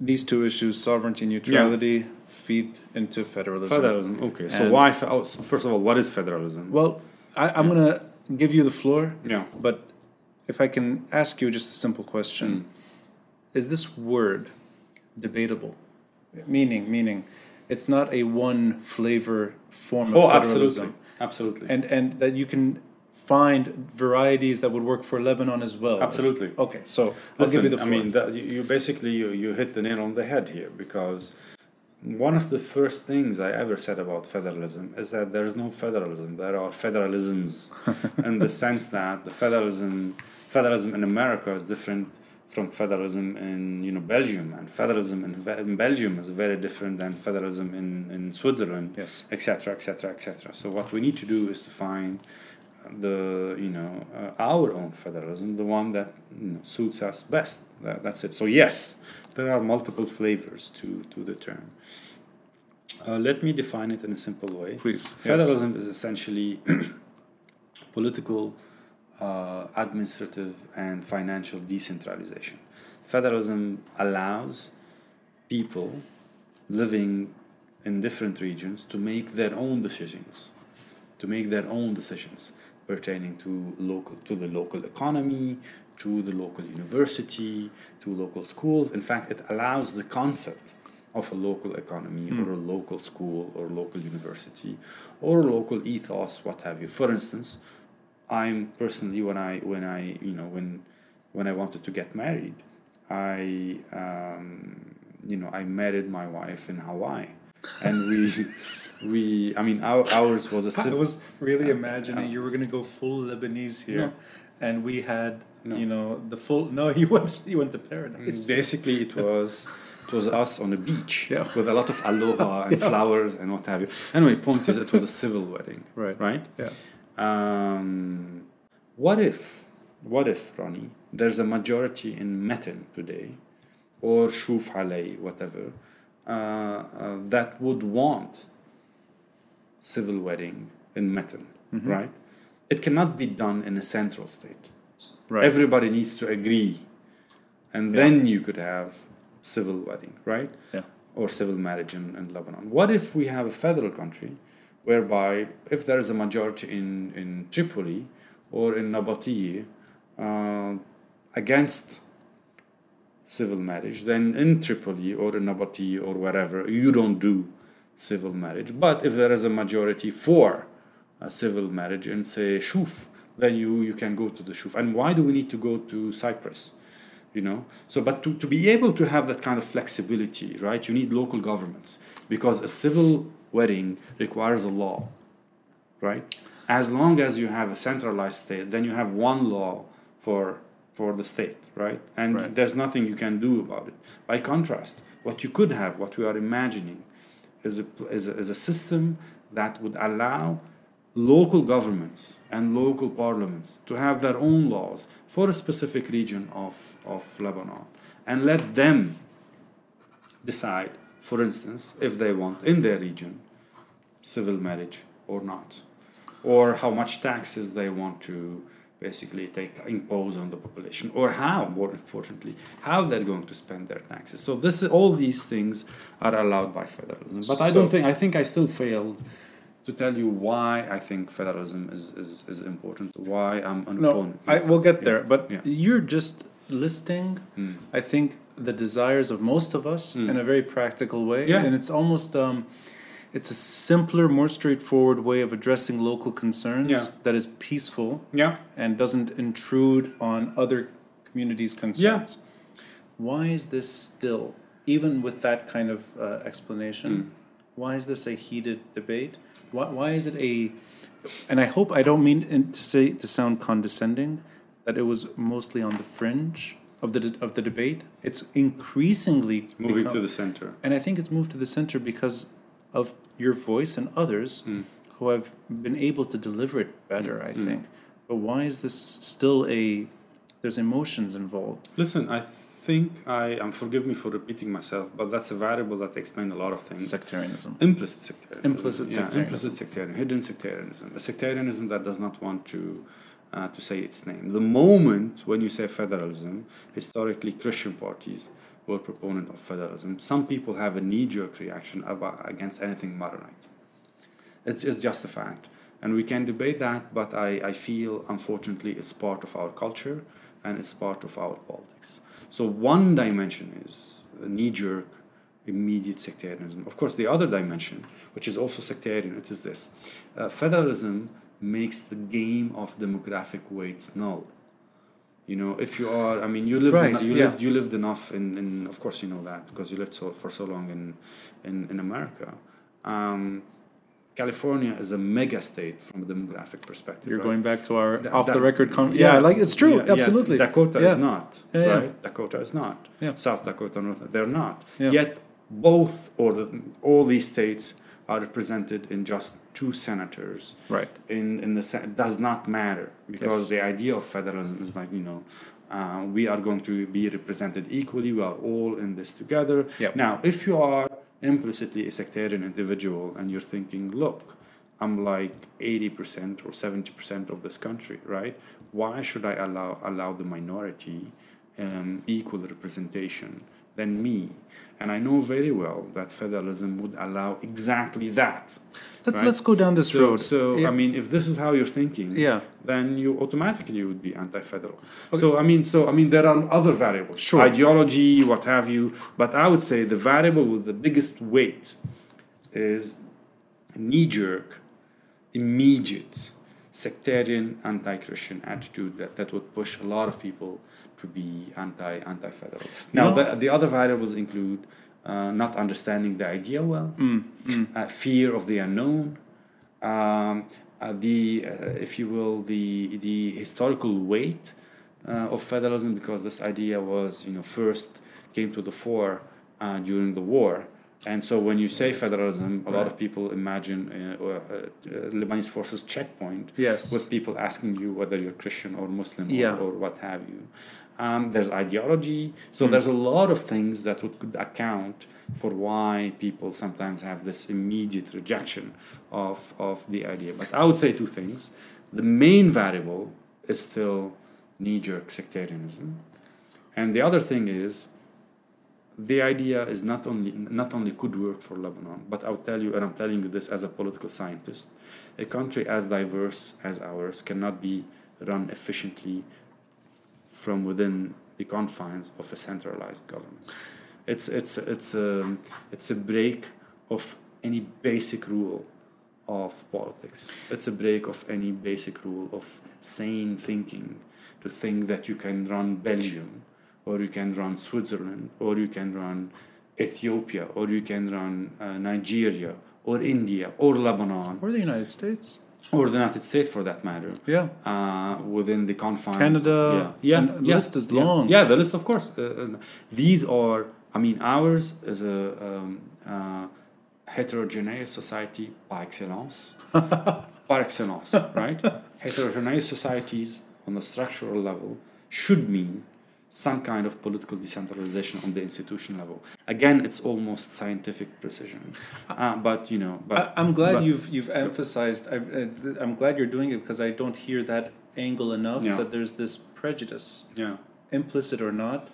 These two issues, sovereignty and neutrality, feed into federalism. Okay. So why? First of all, what is federalism? Well, I'm going to give you the floor, but if I can ask you just a simple question. Is this word debatable? Meaning, it's not a one flavor form of federalism. Absolutely. And that you can find varieties that would work for Lebanon as well. Absolutely. Okay, so I'll give you the floor. I mean, you hit the nail on the head here, because one of the first things I ever said about federalism is that there is no federalism. There are federalisms in the sense that the federalism in America is different from federalism in, you know, Belgium, and federalism in Belgium is very different than federalism in Switzerland, etc. So what we need to do is to find our own federalism, the one that, you know, suits us best. That's it. So yes, there are multiple flavors to the term. Let me define it in a simple way. Please. Federalism is essentially political, administrative, and financial decentralization. Federalism allows people living in different regions to make their own decisions, pertaining to the local economy, to the local university, to local schools. In fact, it allows the concept of a local economy or a local school or local university or local ethos, what have you. For instance, I'm personally, when I wanted to get married, I married my wife in Hawaii, and we. I mean, ours was a civil. I was really imagining you were going to go full Lebanese here, and we had. No. You know, the full... No, he went to paradise. Basically, it was us on a beach with a lot of aloha and flowers and what have you. Anyway, point is, it was a civil wedding. Right? Yeah. What if, Ronnie, there's a majority in Metin today, or Shuf Alay, whatever, that would want civil wedding in Metin, mm-hmm. right? It cannot be done in a central state. Right. Everybody needs to agree, and then you could have civil wedding, right? Yeah. Or civil marriage in Lebanon. What if we have a federal country whereby if there is a majority in Tripoli or in Nabatieh against civil marriage, then in Tripoli or in Nabatieh or wherever, you don't do civil marriage. But if there is a majority for a civil marriage in, say, Shuf, then you can go to the Shuf. And why do we need to go to Cyprus? You know, so but to be able to have that kind of flexibility, right? You need local governments because a civil wedding requires a law, right? As long as you have a centralized state, then you have one law for the state, right? And there's nothing you can do about it. By contrast, what you could have, what we are imagining, is a system that would allow local governments and local parliaments to have their own laws for a specific region of Lebanon and let them decide, for instance, if they want in their region civil marriage or not, or how much taxes they want to basically impose on the population, or how, more importantly, how they're going to spend their taxes. So all these things are allowed by federalism. But I think I still failed to tell you why I think federalism is important, why I'm an opponent. We'll get there, but you're just listing, I think, the desires of most of us in a very practical way. Yeah. And it's almost, it's a simpler, more straightforward way of addressing local concerns that is peaceful and doesn't intrude on other communities' concerns. Yeah. Why is this still, even with that kind of explanation, why is this a heated debate? Why is it a... And I hope I don't mean to sound condescending, that it was mostly on the fringe of the debate. It's increasingly... Moving to the center. And I think it's moved to the center because of your voice and others who have been able to deliver it better, I think. But why is this still a... There's emotions involved. Listen, I think forgive me for repeating myself, but that's a variable that explains a lot of things. Sectarianism. Implicit sectarianism. Hidden sectarianism. A sectarianism that does not want to say its name. The moment when you say federalism, historically Christian parties were proponent of federalism. Some people have a knee-jerk reaction against anything Maronite. It's just a fact. And we can debate that, but I feel, unfortunately, it's part of our culture and it's part of our politics. So one dimension is a knee-jerk, immediate sectarianism. Of course, the other dimension, which is also sectarian, it is this. Federalism makes the game of demographic weights null. You know, if you are, I mean, you lived enough in, of course you know that, because you lived for so long in America. California is a mega state from a demographic perspective. You're going back to our off-the-record... it's true, absolutely. Dakota is not, right? Dakota is not. Yeah. South Dakota, North, they're not. Yeah. Yet both, all these states are represented in just two senators. Right. In the Senate, does not matter, because the idea of federalism is like, you know, we are going to be represented equally, we are all in this together. Yep. Now, if you are implicitly a sectarian individual and you're thinking, look, I'm like 80% or 70% of this country, right? Why should I allow the minority equal representation than me? And I know very well that federalism would allow exactly that. Let's go down this road. So I mean, if this is how you're thinking, then you automatically would be anti-federal. Okay. So I mean, there are other variables, ideology, what have you. But I would say the variable with the biggest weight is knee-jerk, immediate, sectarian, anti-Christian attitude that would push a lot of people to be anti-federal. Now, the other variables include not understanding the idea well, fear of the unknown, the historical weight of federalism, because this idea was, you know, first came to the fore during the war. And so when you say federalism, a lot of people imagine Lebanese Forces checkpoint with people asking you whether you're Christian or Muslim or what have you. There's ideology. So there's a lot of things that could account for why people sometimes have this immediate rejection of the idea. But I would say two things. The main variable is still knee-jerk sectarianism. And the other thing is, the idea is not only could work for Lebanon, but I would tell you, and I'm telling you this as a political scientist, a country as diverse as ours cannot be run efficiently from within the confines of a centralized government. It's a break of any basic rule of politics. It's a break of any basic rule of sane thinking, to think that you can run Belgium, or you can run Switzerland, or you can run Ethiopia, or you can run Nigeria, or India, or Lebanon. Or the United States. Or the United States, for that matter. Yeah. Within the confines. Canada. The list is long. Yeah, the list, of course. These are, ours is a heterogeneous society par excellence. Par excellence, right? Heterogeneous societies on the structural level should mean some kind of political decentralization on the institution level. Again, it's almost scientific precision, I'm glad you've emphasized. I'm glad you're doing it, because I don't hear that angle enough. Yeah. That there's this prejudice, implicit or not,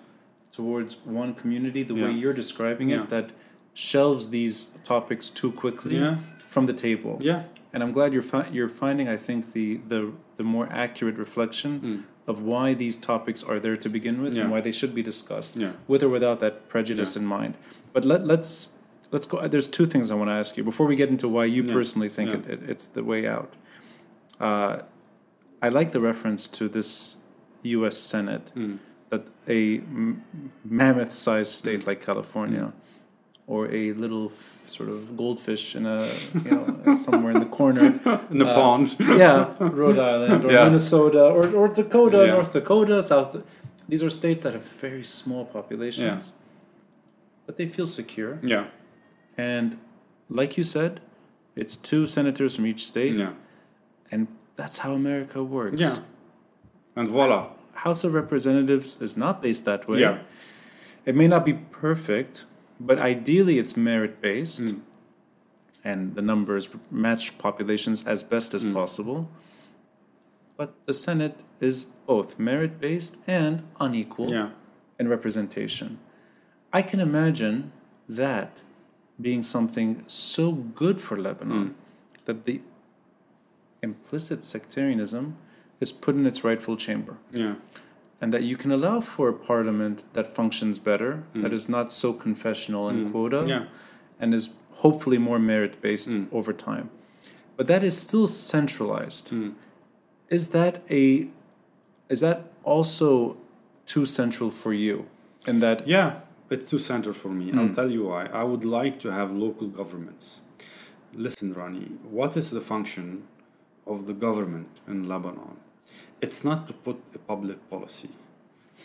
towards one community. The way you're describing it, that shelves these topics too quickly from the table. Yeah, and I'm glad you're finding, I think, the more accurate reflection. Of why these topics are there to begin with, and why they should be discussed, with or without that prejudice in mind. But let's go. There's two things I want to ask you before we get into why you personally think it's the way out. I like the reference to this U.S. Senate, that a mammoth-sized state like California, or a little sort of goldfish in a, somewhere in the corner. In a pond. Yeah, Rhode Island or Minnesota or Dakota, North Dakota, South. These are states that have very small populations. Yeah. But they feel secure. Yeah. And like you said, it's two senators from each state. Yeah. And that's how America works. Yeah. And voila. House of Representatives is not based that way. Yeah. It may not be perfect, but ideally, it's merit-based, and the numbers match populations as best as possible. But the Senate is both merit-based and unequal in representation. I can imagine that being something so good for Lebanon that the implicit sectarianism is put in its rightful chamber. Yeah. And that you can allow for a parliament that functions better, that is not so confessional and quota, and is hopefully more merit-based over time. But that is still centralized. Is that also too central for you? And that it's too central for me. I'll tell you why. I would like to have local governments. Listen, Rani, what is the function of the government in Lebanon? It's not to put a public policy.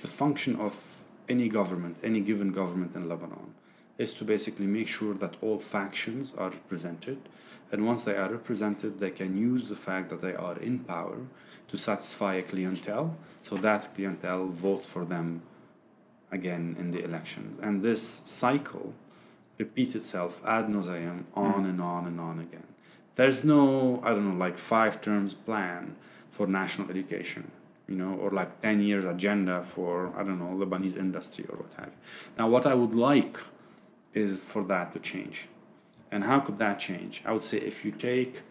The function of any government, any given government in Lebanon, is to basically make sure that all factions are represented. And once they are represented, they can use the fact that they are in power to satisfy a clientele. So that clientele votes for them again in the elections. And this cycle repeats itself ad nauseum, on and on and on again. There's no, five terms plan for national education, or 10 years agenda for, Lebanese industry or what have you. Now, what I would like is for that to change. And how could that change? I would say if you take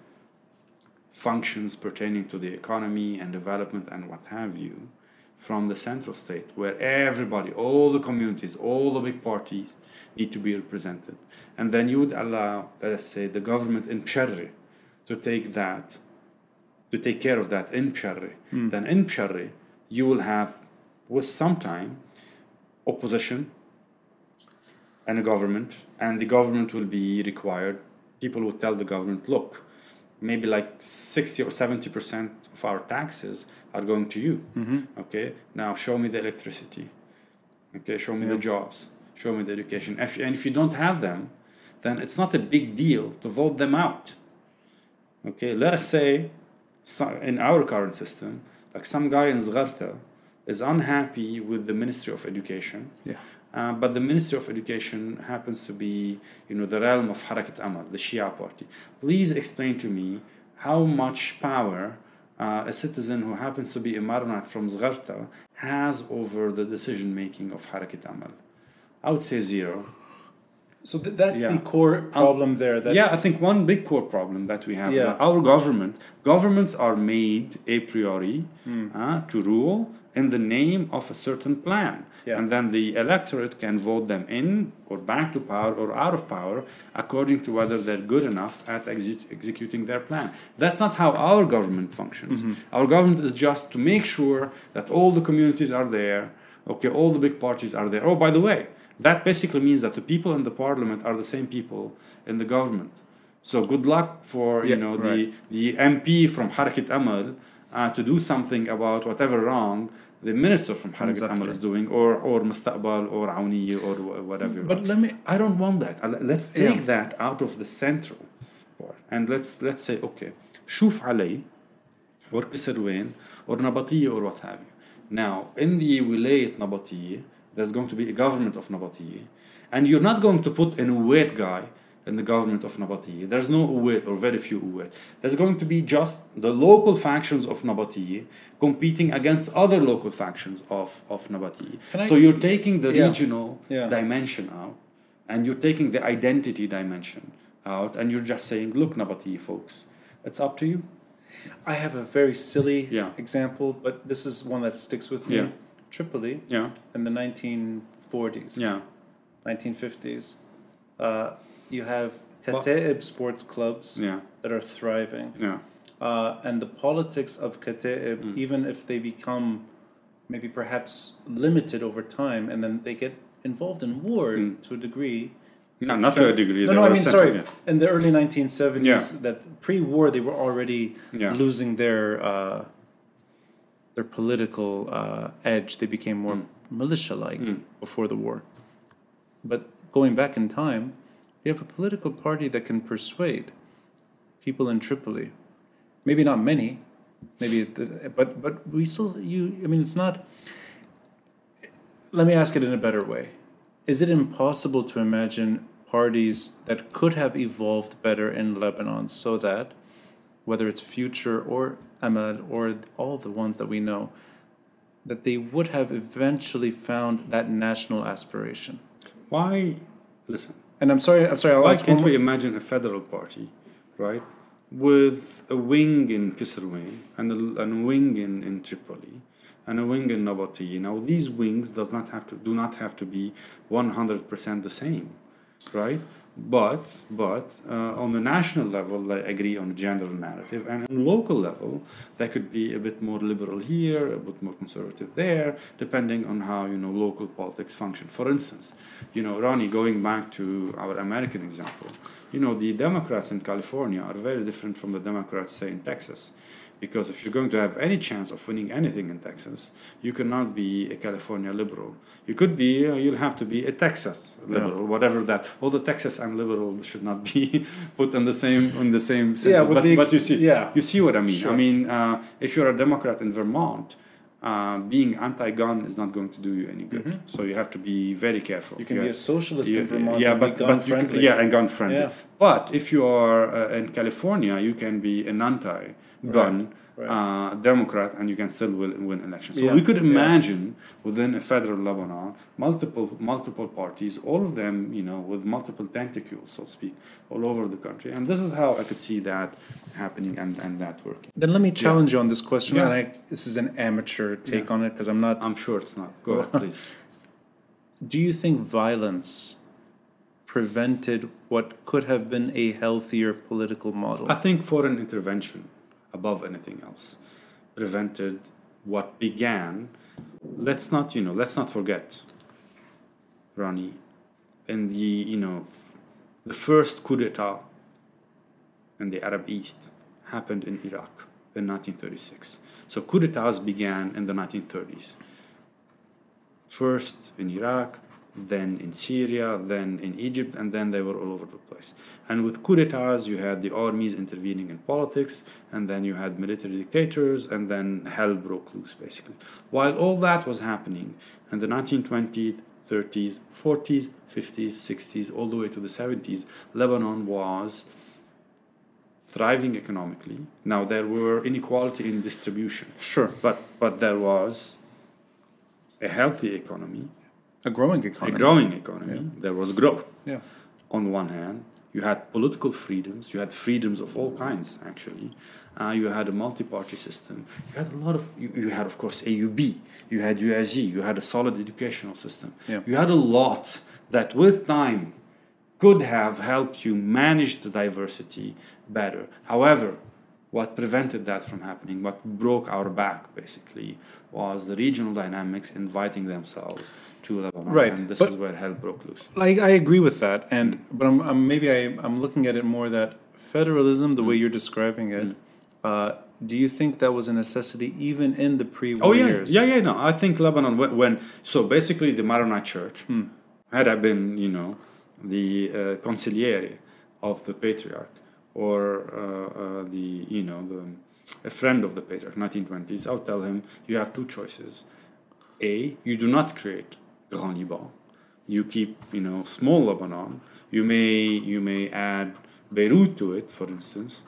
functions pertaining to the economy and development and what have you from the central state, where everybody, all the communities, all the big parties need to be represented. And then you would allow, let us say, the government in Bsharri to take care of that in Bsharri. Then in Bsharri, you will have, with some time, opposition and a government, and the government will be required. People will tell the government, look, maybe 60 or 70% of our taxes are going to you. Okay, now show me the electricity. Okay, show me the jobs. Show me the education. If you don't have them, then it's not a big deal to vote them out. Okay, let us say, in our current system, some guy in Zgharta is unhappy with the Ministry of Education. Yeah. But the Ministry of Education happens to be, the realm of Harakat Amal, the Shia party. Please explain to me how much power a citizen who happens to be a Maronite from Zgharta has over the decision-making of Harakat Amal. I would say zero. So that's the core problem there. I think one big core problem that we have is that our governments are made a priori to rule in the name of a certain plan. Yeah. And then the electorate can vote them in or back to power or out of power according to whether they're good enough at executing their plan. That's not how our government functions. Mm-hmm. Our government is just to make sure that all the communities are there, all the big parties are there. Oh, by the way, that basically means that the people in the parliament are the same people in the government. So good luck for the MP from Harakat Amal to do something about whatever wrong the minister from Harakat Amal is doing, or Mustaqbal or Auniye or whatever. But I don't want that. Let's take that out of the central part and let's say Shuf Alay or Kesrouan or Nabatieh or what have you. Now in the Wilayat Nabatieh, there's going to be a government of Nabatieh. And you're not going to put an Uwait guy in the government of Nabatieh. There's no Uwait or very few Uwait. There's going to be just the local factions of Nabatieh competing against other local factions of Nabatieh. So you're taking the regional dimension out, and you're taking the identity dimension out, and you're just saying, look, Nabatieh folks, it's up to you. I have a very silly example, but this is one that sticks with me. Yeah. Tripoli in the 1940s, 1950s, you have Kata'ib sports clubs that are thriving. Yeah. And the politics of Kata'ib, even if they become maybe perhaps limited over time, and then they get involved in war to a degree. No, not to a degree. In the early 1970s, that pre-war, they were already losing their political edge. They became more militia-like before the war. But going back in time, you have a political party that can persuade people in Tripoli. Maybe not many, but we still. It's not. Let me ask it in a better way: is it impossible to imagine parties that could have evolved better in Lebanon, so that whether it's Future or Ahmed or all the ones that we know, that they would have eventually found that national aspiration? Why? Listen. And I'm sorry. Why can't we imagine a federal party, right, with a wing in Kesrouan and a wing in Tripoli and a wing in Nabatieh? Now these wings do not have to be 100% the same, right? But on the national level, they agree on a general narrative. And on local level, they could be a bit more liberal here, a bit more conservative there, depending on how, local politics function. For instance, Ronnie, going back to our American example, the Democrats in California are very different from the Democrats, say, in Texas. Because if you're going to have any chance of winning anything in Texas, you cannot be a California liberal. You could be, you'll have to be a Texas liberal, whatever that. Although Texas and liberal should not be put in the same sentence. But you see, you see what I mean. Sure. I mean, if you're a Democrat in Vermont, being anti-gun is not going to do you any good. Mm-hmm. So you have to be very careful. You can be a socialist in Vermont, and gun-friendly. Yeah. But if you are in California, you can be an anti-gun Democrat, and you can still win elections. So we could imagine within a federal Lebanon multiple parties, all of them, with multiple tentacles, so to speak, all over the country. And this is how I could see that happening and that working. Then let me challenge you on this question. Yeah. And this is an amateur take on it because I'm sure it's not. Go ahead, please. Do you think violence prevented what could have been a healthier political model? I think foreign intervention, above anything else, prevented what began. Let's not forget, Rani, in the first coup d'etat in the Arab East happened in Iraq in 1936. So coup d'etats began in the 1930s. First in Iraq, then in Syria, then in Egypt, and then they were all over the place. And with coup d'etats, you had the armies intervening in politics, and then you had military dictators, and then hell broke loose, basically. While all that was happening in the 1920s, 30s, 40s, 50s, 60s, all the way to the 70s, Lebanon was thriving economically. Now, there were inequality in distribution. Sure. But there was a healthy economy. A growing economy. Yeah. There was growth. Yeah. On one hand, you had political freedoms. You had freedoms of all kinds, actually. You had a multi-party system. You had a lot of... You had, of course, AUB. You had UIG. You had a solid educational system. Yeah. You had a lot that, with time, could have helped you manage the diversity better. However, what prevented that from happening, what broke our back, basically, was the regional dynamics inviting themselves to Lebanon, right? And this is where hell broke loose. Like, I agree with that, but I'm looking at it more that federalism, the way you're describing it, do you think that was a necessity even in the pre-war years? No, I think Lebanon when basically the Maronite Church had been, the consigliere of the Patriarch, or a friend of the Patriarch, 1920s, I would tell him, you have two choices. A, you do not create Grand Liban. You keep, small Lebanon. You may add Beirut to it, for instance,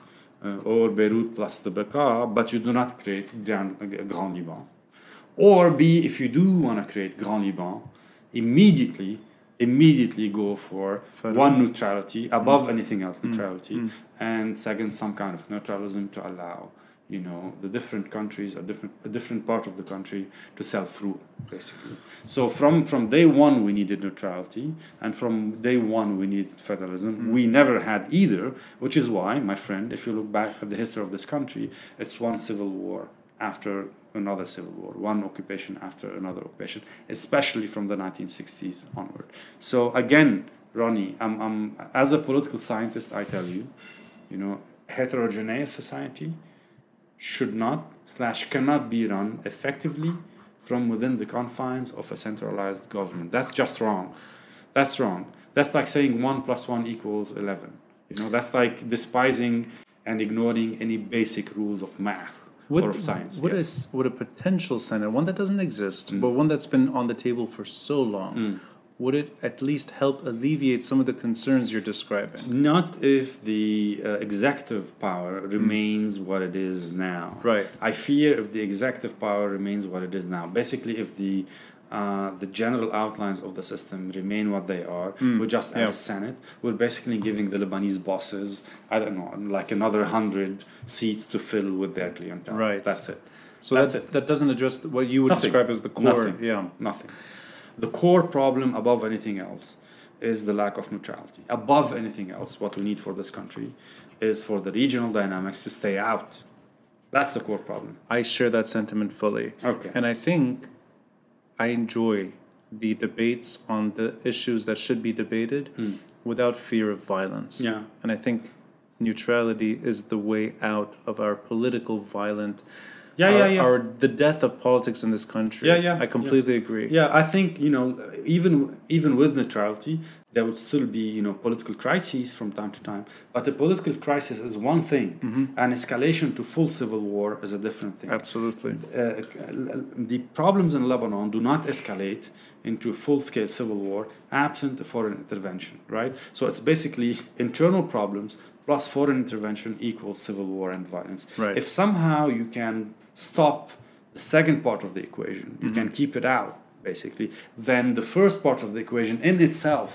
or Beirut plus the Bekaa, but you do not create Grand Liban. Or B, if you do want to create Grand Liban, immediately go for neutrality above anything else, and second, some kind of neutralism to allow the different countries, a different part of the country to self-rule, basically. So from day one we needed neutrality, and from day one we needed federalism. We never had either, which is why, my friend, if you look back at the history of this country, it's one civil war after another civil war, one occupation after another occupation, especially from the 1960s onward. So again, Ronnie, I'm as a political scientist, I tell you, heterogeneous society should not cannot be run effectively from within the confines of a centralized government. That's just wrong. That's wrong. That's like saying 1 + 1 = 11. That's like despising and ignoring any basic rules of math. What a potential Senate, one that doesn't exist, but one that's been on the table for so long, would it at least help alleviate some of the concerns you're describing? Not if the executive power remains what it is now. Right. I fear if the executive power remains what it is now. Basically, if the general outlines of the system remain what they are. We just add a Senate. We're basically giving the Lebanese bosses, I don't know, like another 100 seats to fill with their clientele. Right. That's it. So that doesn't address what you would describe as the core. Nothing. The core problem above anything else is the lack of neutrality. Above anything else, what we need for this country is for the regional dynamics to stay out. That's the core problem. I share that sentiment fully. Okay. And I think... I enjoy the debates on the issues that should be debated without fear of violence. Yeah. And I think neutrality is the way out of our political violent... the death of politics in this country. I completely agree. I think, even with neutrality, there would still be, political crises from time to time. But a political crisis is one thing. An escalation to full civil war is a different thing. Absolutely. The problems in Lebanon do not escalate into full-scale civil war absent a foreign intervention, right? So it's basically internal problems plus foreign intervention equals civil war and violence. Right. If somehow you can stop the second part of the equation, you can keep it out, basically, then the first part of the equation in itself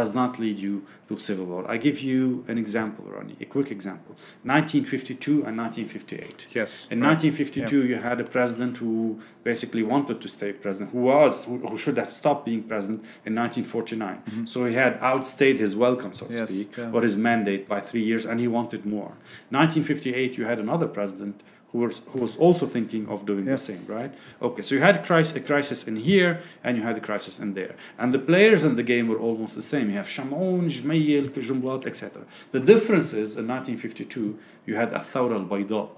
does not lead you to civil war. I give you an example, Ronnie, a quick example. 1952 and 1958. Yes. In 1952, you had a president who basically wanted to stay president, who should have stopped being president in 1949. So he had outstayed his welcome, so to speak, or his mandate by 3 years, and he wanted more. 1958, you had another president who was also thinking of doing the same, right? Okay, so you had a crisis in here, and you had a crisis in there. And the players in the game were almost the same. You have Shamoun, Jmail, Jumblatt, etc. The difference is, in 1952, you had Al-Thawra al-Bayda,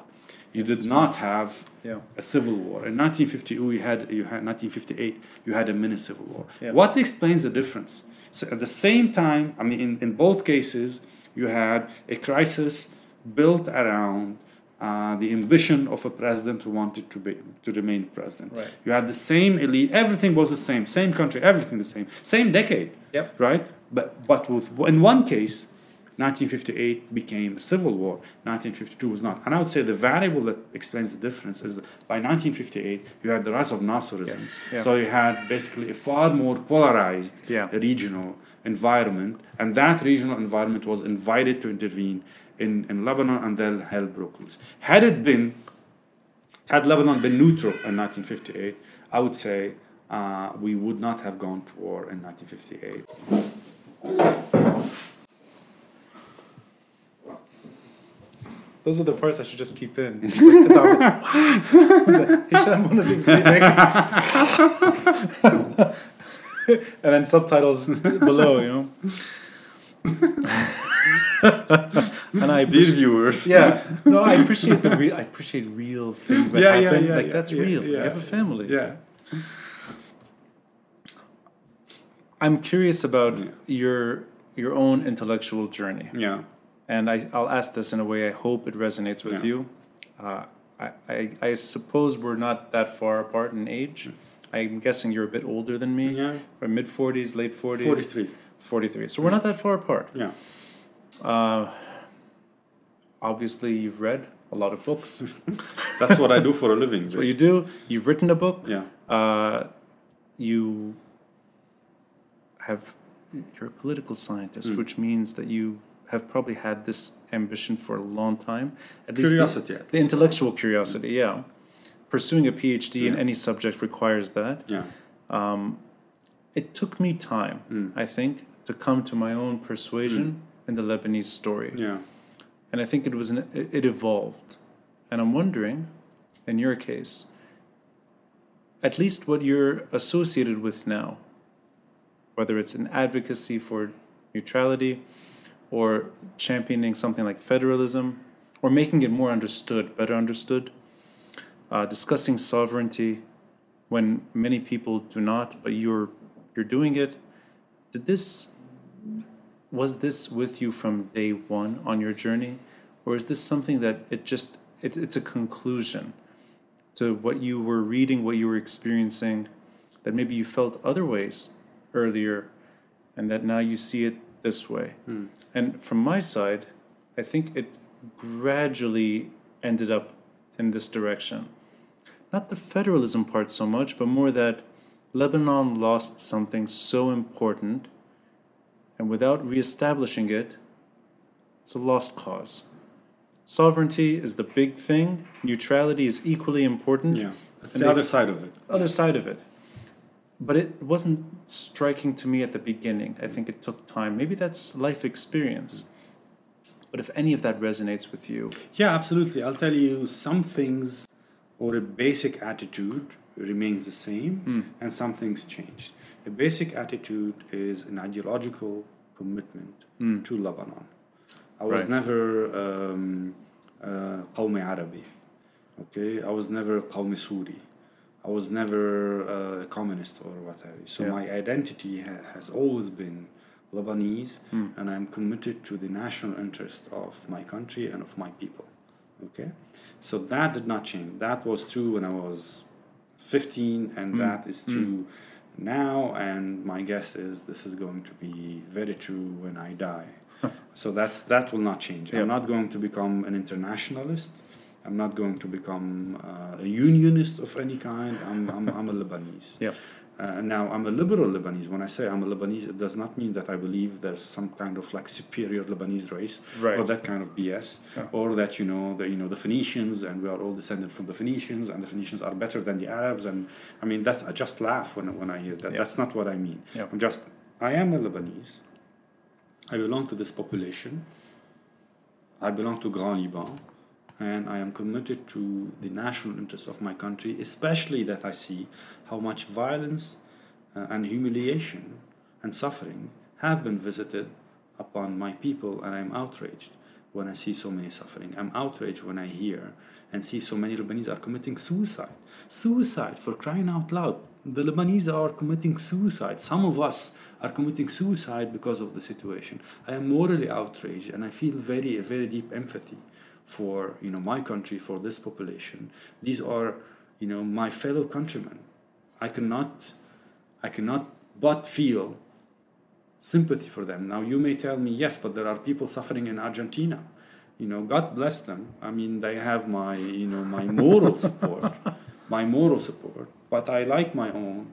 You did not have a civil war. In 1952, you had 1958, you had a mini-civil war. Yeah. What explains the difference? So at the same time, I mean, in both cases, you had a crisis built around the ambition of a president who wanted to remain president. Right. You had the same elite. Everything was the same country, everything the same decade. Yep. Right? But in one case, 1958 became a civil war. 1952 was not. And I would say the variable that explains the difference is that by 1958, you had the rise of Nasserism. Yes. Yeah. So you had basically a far more polarized regional environment. And that regional environment was invited to intervene in Lebanon, and then hell broke loose. Had Lebanon been neutral in 1958, I would say we would not have gone to war in 1958. Those are the parts I should just keep in. It's like, Hicham Bou Nassif's leaving. And then subtitles below, you know. And I appreciate, these viewers. Yeah. No, I appreciate I appreciate real things that happen. That's real. I have a family. Yeah. I'm curious about your own intellectual journey. Yeah. And I'll ask this in a way I hope it resonates with you. I suppose we're not that far apart in age. I'm guessing you're a bit older than me. Yeah. Or mid-40s, late 40s. 43. So we're not that far apart. Yeah. Obviously, you've read a lot of books. That's what I do for a living. That's what you do. You've written a book. Yeah. You're a political scientist, which means that you have probably had this ambition for a long time. At least curiosity. The intellectual curiosity, Pursuing a PhD in any subject requires that. Yeah. It took me time, I think, to come to my own persuasion in the Lebanese story. Yeah. And I think it evolved. And I'm wondering, in your case, at least what you're associated with now, whether it's an advocacy for neutrality, or championing something like federalism, or making it more understood, better understood, discussing sovereignty when many people do not, but you're doing it. Was this with you from day one on your journey, or is this something that it's a conclusion to what you were reading, what you were experiencing, that maybe you felt other ways earlier, and that now you see it this way? And from my side, I think it gradually ended up in this direction. Not the federalism part so much, but more that Lebanon lost something so important, and without reestablishing it, it's a lost cause. Sovereignty is the big thing. Neutrality is equally important. Yeah, that's the other side of it. But it wasn't striking to me at the beginning. I think it took time. Maybe that's life experience. But if any of that resonates with you. Yeah, absolutely. I'll tell you, some things or a basic attitude remains the same and some things changed. A basic attitude is an ideological commitment to Lebanon. I was never Qawmi Arabi. Okay? I was never Qawmi Suri. I was never a communist or what have you. So my identity has always been Lebanese, and I'm committed to the national interest of my country and of my people. Okay? So that did not change. That was true when I was 15, and that is true now, and my guess is this is going to be very true when I die. So that will not change. Yeah. I'm not going to become an internationalist. I'm not going to become a unionist of any kind. I'm a Lebanese. Yeah. Now, I'm a liberal Lebanese. When I say I'm a Lebanese, it does not mean that I believe there's some kind of like superior Lebanese race or that kind of BS, or that the Phoenicians and we are all descended from the Phoenicians and the Phoenicians are better than the Arabs. And I mean, I just laugh when I hear that. Yeah. That's not what I mean. Yeah. I am a Lebanese. I belong to this population. I belong to Grand Liban. And I am committed to the national interest of my country, especially that I see how much violence and humiliation and suffering have been visited upon my people, and I am outraged. when I see so many suffering. I'm outraged when I hear and see so many Lebanese are committing suicide. Suicide, for crying out loud. The Lebanese are committing suicide. Some of us are committing suicide because of the situation. I am morally outraged, and I feel very deep empathy for my country, for this population. These are my fellow countrymen. I cannot but feel sympathy for them. Now you may tell me, yes, but there are people suffering in Argentina. God bless them. I mean, they have my my moral support. My moral support, but I like my own.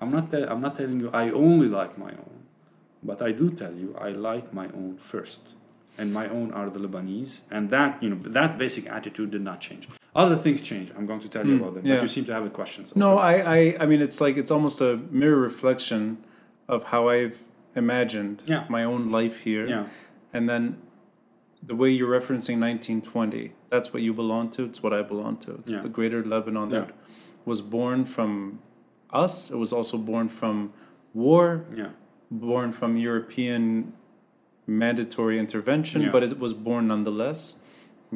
I'm not telling you I only like my own, but I do tell you I like my own first, and my own are the Lebanese, and that that basic attitude did not change. Other things change. I'm going to tell you about them. Yeah. But you seem to have a question. So no, I mean it's like it's almost a mirror reflection of how I've imagined my own life here, and then the way you're referencing 1920. That's what you belong to. It's what I belong to. It's the greater Lebanon that was born from us. It was also born from war, born from European mandatory intervention, but it was born nonetheless.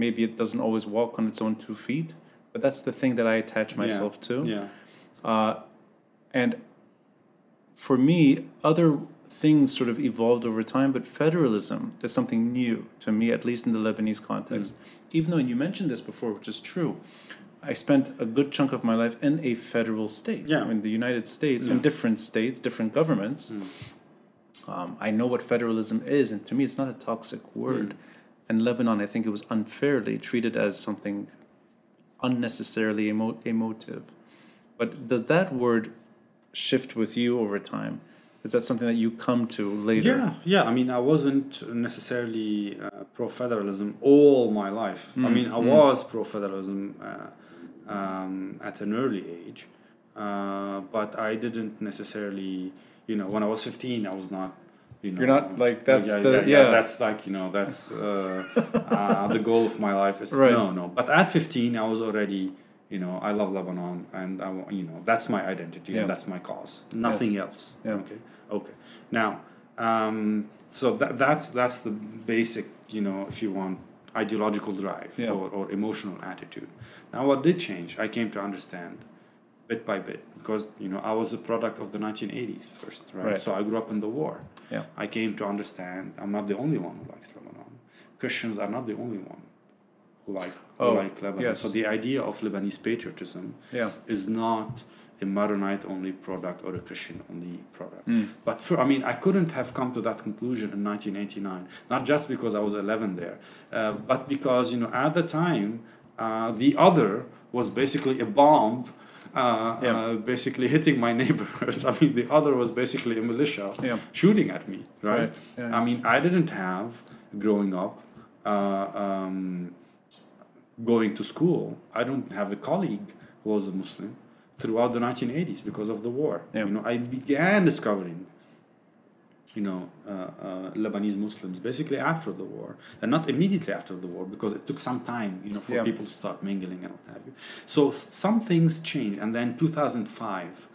Maybe it doesn't always walk on its own 2 feet, but that's the thing that I attach myself to. Yeah. And for me, other things sort of evolved over time, but federalism is something new to me, at least in the Lebanese context. Even though, and you mentioned this before, which is true, I spent a good chunk of my life in a federal state. Yeah. In the United States, in different states, different governments. I know what federalism is, and to me it's not a toxic word. In Lebanon, I think it was unfairly treated as something unnecessarily emotive. But does that word shift with you over time? Is that something that you come to later? Yeah. I mean, I wasn't necessarily pro-federalism all my life. I mean, I was pro-federalism at an early age, but I didn't necessarily, when I was 15, I was not, You're not like, that's that's like, that's the goal of my life. Is No. But at 15, I was already... I love Lebanon, and I, that's my identity and that's my cause. Nothing else. Yeah. Okay. Now, so that's the basic, if you want, ideological drive or emotional attitude. Now, what did change? I came to understand bit by bit because I was a product of the 1980s first, right? So I grew up in the war. Yeah. I came to understand I'm not the only one who likes Lebanon. Christians are not the only one who like Lebanon. Yes. So the idea of Lebanese patriotism is not a Maronite-only product or a Christian-only product. But I couldn't have come to that conclusion in 1989, not just because I was 11 there, but because, at the time, the other was basically a bomb basically hitting my neighborhood. I mean, the other was basically a militia shooting at me, right? Yeah. I mean, I didn't have, growing up, going to school. I don't have a colleague who was a Muslim throughout the 1980s because of the war. I began discovering Lebanese Muslims basically after the war, and not immediately after the war, because it took some time for people to start mingling and what have you. So some things changed, and then 2005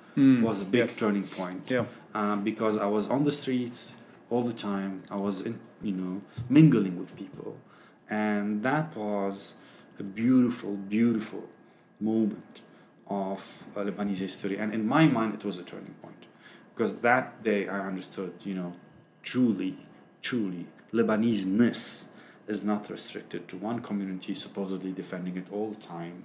was a big turning point because I was on the streets all the time. I was mingling with people, and that was a beautiful moment of Lebanese history. And in my mind, it was a turning point. Because that day I understood, truly, Lebanese-ness is not restricted to one community supposedly defending it all the time,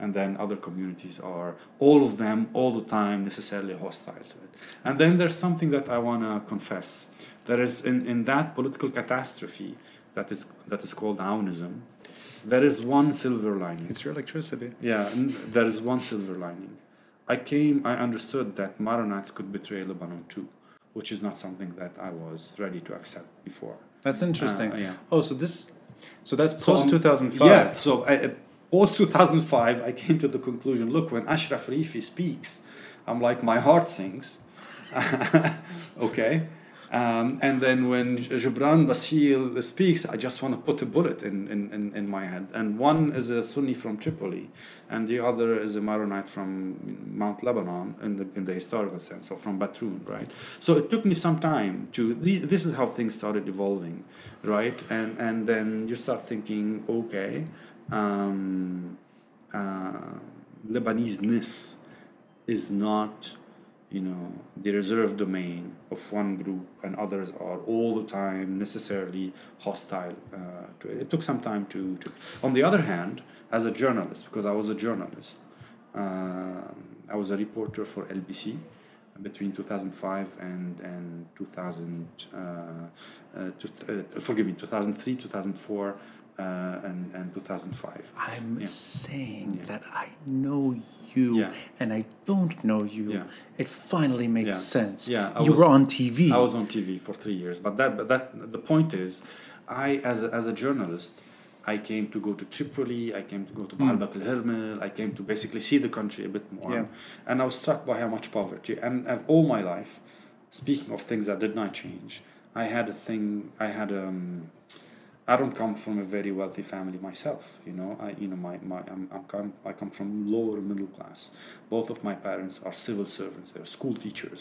and then other communities are, all of them, all the time, necessarily hostile to it. And then there's something that I want to confess. There is, in that political catastrophe that is called Aonism, there is one silver lining. It's your electricity. Yeah, there is one silver lining. I understood that Maronites could betray Lebanon too, which is not something that I was ready to accept before. That's interesting. Oh, so that's post-2005. Yeah, so post-2005, I came to the conclusion, look, when Ashraf Rifi speaks, I'm like, my heart sings. Okay. And then when Jibran Basil speaks, I just want to put a bullet in my head. And one is a Sunni from Tripoli, and the other is a Maronite from Mount Lebanon in the historical sense, or from Badaru, right? So it took me some time to... This is how things started evolving, right? And then you start thinking, okay, Lebanese-ness is not... the reserve domain of one group, and others are all the time necessarily hostile to it. It took some time to... On the other hand, as a journalist, because I was a journalist, I was a reporter for LBC between 2005 and 2003, 2004, and 2005. I'm saying that I know you and I don't know you. Yeah. It finally makes sense. Yeah, you were on TV. I was on TV for 3 years. But the point is, I as a journalist, I came to go to Tripoli. I came to go to Baalbek-Hermel. I came to basically see the country a bit more. Yeah. And I was struck by how much poverty. And all my life, speaking of things that did not change, I had a thing. I don't come from a very wealthy family myself, I come from lower middle class. Both of my parents are civil servants. They're school teachers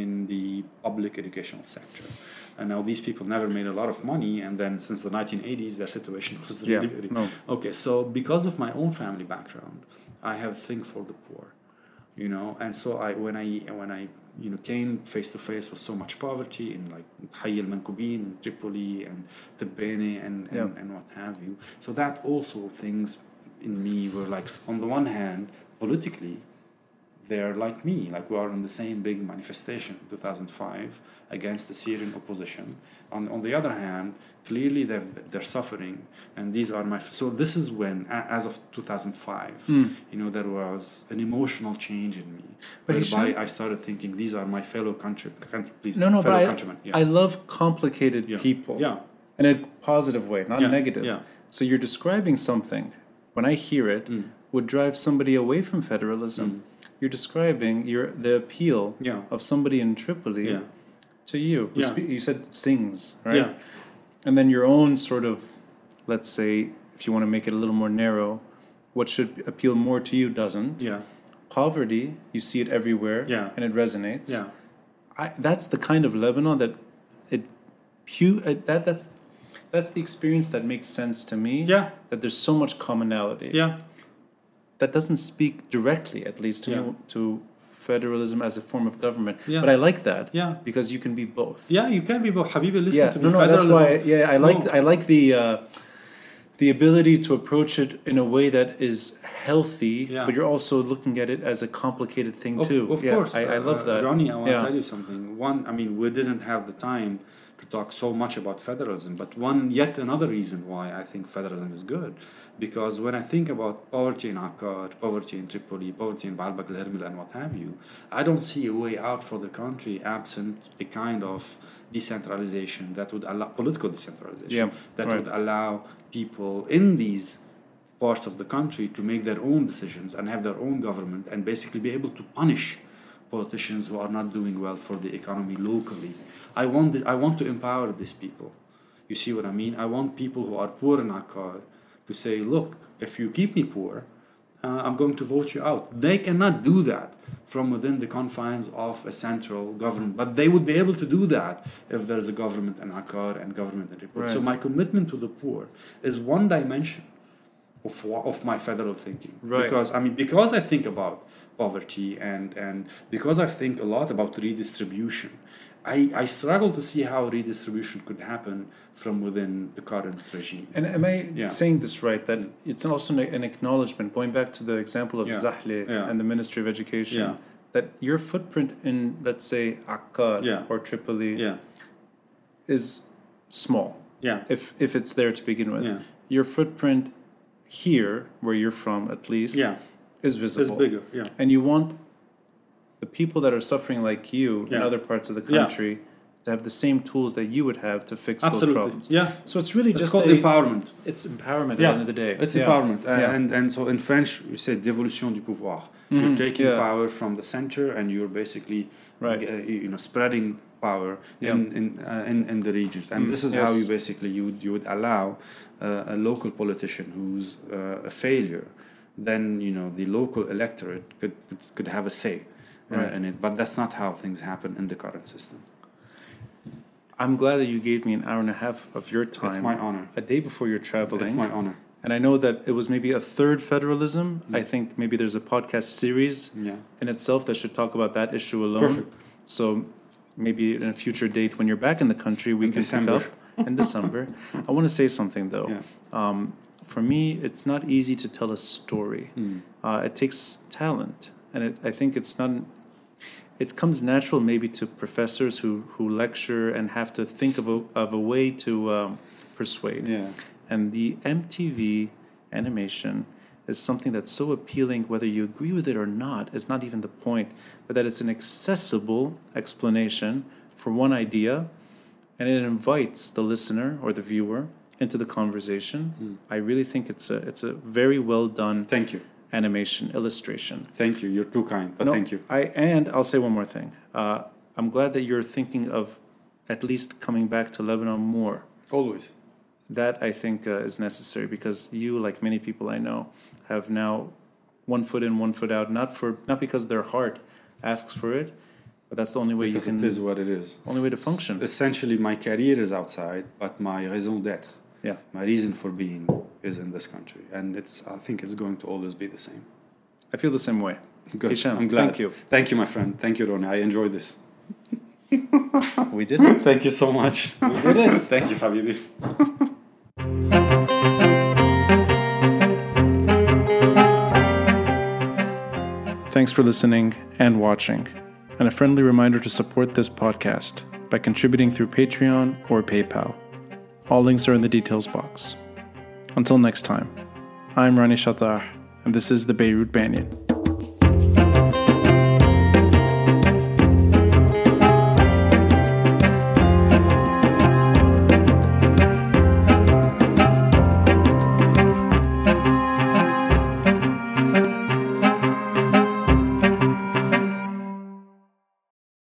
in the public educational sector. And now these people never made a lot of money, and then since the 1980s, their situation was really... Okay, so because of my own family background, I have a thing for the poor, and so when I came face to face with so much poverty in like Hayy al-Mankubin and Tripoli and Tebbeine and what have you. So that also things in me were like, on the one hand, politically, they're like me, like we are in the same big manifestation in 2005 against the Syrian opposition. On the other hand, clearly they're suffering, and these are my... So this is when, as of 2005, there was an emotional change in me. But I started thinking, these are my fellow countrymen. I love complicated people in a positive way, not negative. Yeah. So you're describing something, when I hear it, would drive somebody away from federalism. You're describing the appeal of somebody in Tripoli to you. Yeah. You said sings, right? Yeah. And then your own sort of, let's say, if you want to make it a little more narrow, what should appeal more to you doesn't. Yeah. Poverty, you see it everywhere, and it resonates. Yeah. That's the kind of Lebanon that that's the experience that makes sense to me. Yeah. That there's so much commonality. Yeah. That doesn't speak directly, at least, to federalism as a form of government. Yeah. But I like that because you can be both. Yeah, you can be both. Habibi, listen to me. No, federalism. That's why. Yeah, I like the ability to approach it in a way that is healthy, but you're also looking at it as a complicated thing too. Of course, I love that. Ronnie, I want to tell you something. One, we didn't have the time to talk so much about federalism, but yet another reason why I think federalism is good. Because when I think about poverty in Akkar, poverty in Tripoli, poverty in Baalbek-Hermel and what have you, I don't see a way out for the country absent a kind of decentralization that would allow, political decentralization, would allow people in these parts of the country to make their own decisions and have their own government and basically be able to punish politicians who are not doing well for the economy locally. I want to empower these people. You see what I mean? I want people who are poor in Akkar to say, look, if you keep me poor, I'm going to vote you out. They cannot do that from within the confines of a central government, but they would be able to do that if there's a government in Akkar and government in Tripoli. Right. So my commitment to the poor is one dimension of my federal thinking. Right. Because because I think about poverty and because I think a lot about redistribution, I struggle to see how redistribution could happen from within the current regime. And am I saying this right? That it's also an acknowledgement, going back to the example of Zahle and the Ministry of Education, that your footprint in, let's say, Akkar or Tripoli is small, if it's there to begin with. Yeah. Your footprint here, where you're from at least, is visible. It's bigger, And you want... the people that are suffering like you in other parts of the country to have the same tools that you would have to fix those problems. Yeah. So it's really just called empowerment. It's empowerment at the end of the day. It's empowerment. And so in French, we say dévolution du pouvoir. You're taking power from the center and you're basically spreading power in the regions, and this is how you basically you would allow a local politician who's a failure. Then the local electorate could have a say in it, but that's not how things happen in the current system. I'm glad that you gave me an hour and a half of your time. It's my honor. A day before you're traveling. It's my honor. And I know that it was maybe a third federalism. Yeah. I think maybe there's a podcast series in itself that should talk about that issue alone. Perfect. So maybe in a future date when you're back in the country, we can pick up in December. I want to say something, though. Yeah. For me, it's not easy to tell a story. It takes talent. And I think it's not... It comes natural maybe to professors who lecture and have to think of a way to persuade. Yeah. And the MTV animation is something that's so appealing, whether you agree with it or not, it's not even the point, but that it's an accessible explanation for one idea, and it invites the listener or the viewer into the conversation. I really think it's a very well done. Thank you. Animation, illustration. Thank you. You're too kind, but thank you. And I'll say one more thing. I'm glad that you're thinking of at least coming back to Lebanon more. Always. That, I think, is necessary, because you, like many people I know, have now one foot in, one foot out, not because their heart asks for it, but that's the only way you can... Because it is what it is. Only way to function. Essentially, my career is outside, but my raison d'être, my reason for being, is in this country, and I think it's going to always be the same. I feel the same way. Good. Hicham, I'm glad. Thank you, my friend. Thank you, Roni. I enjoyed this. We did it. Thank you so much. We did it. Thank you, Habibi. Thanks for listening and watching, and a friendly reminder to support this podcast by contributing through Patreon or PayPal. All links are in the details box. Until next time, I'm Rani Shatah, and this is The Beirut Banyan.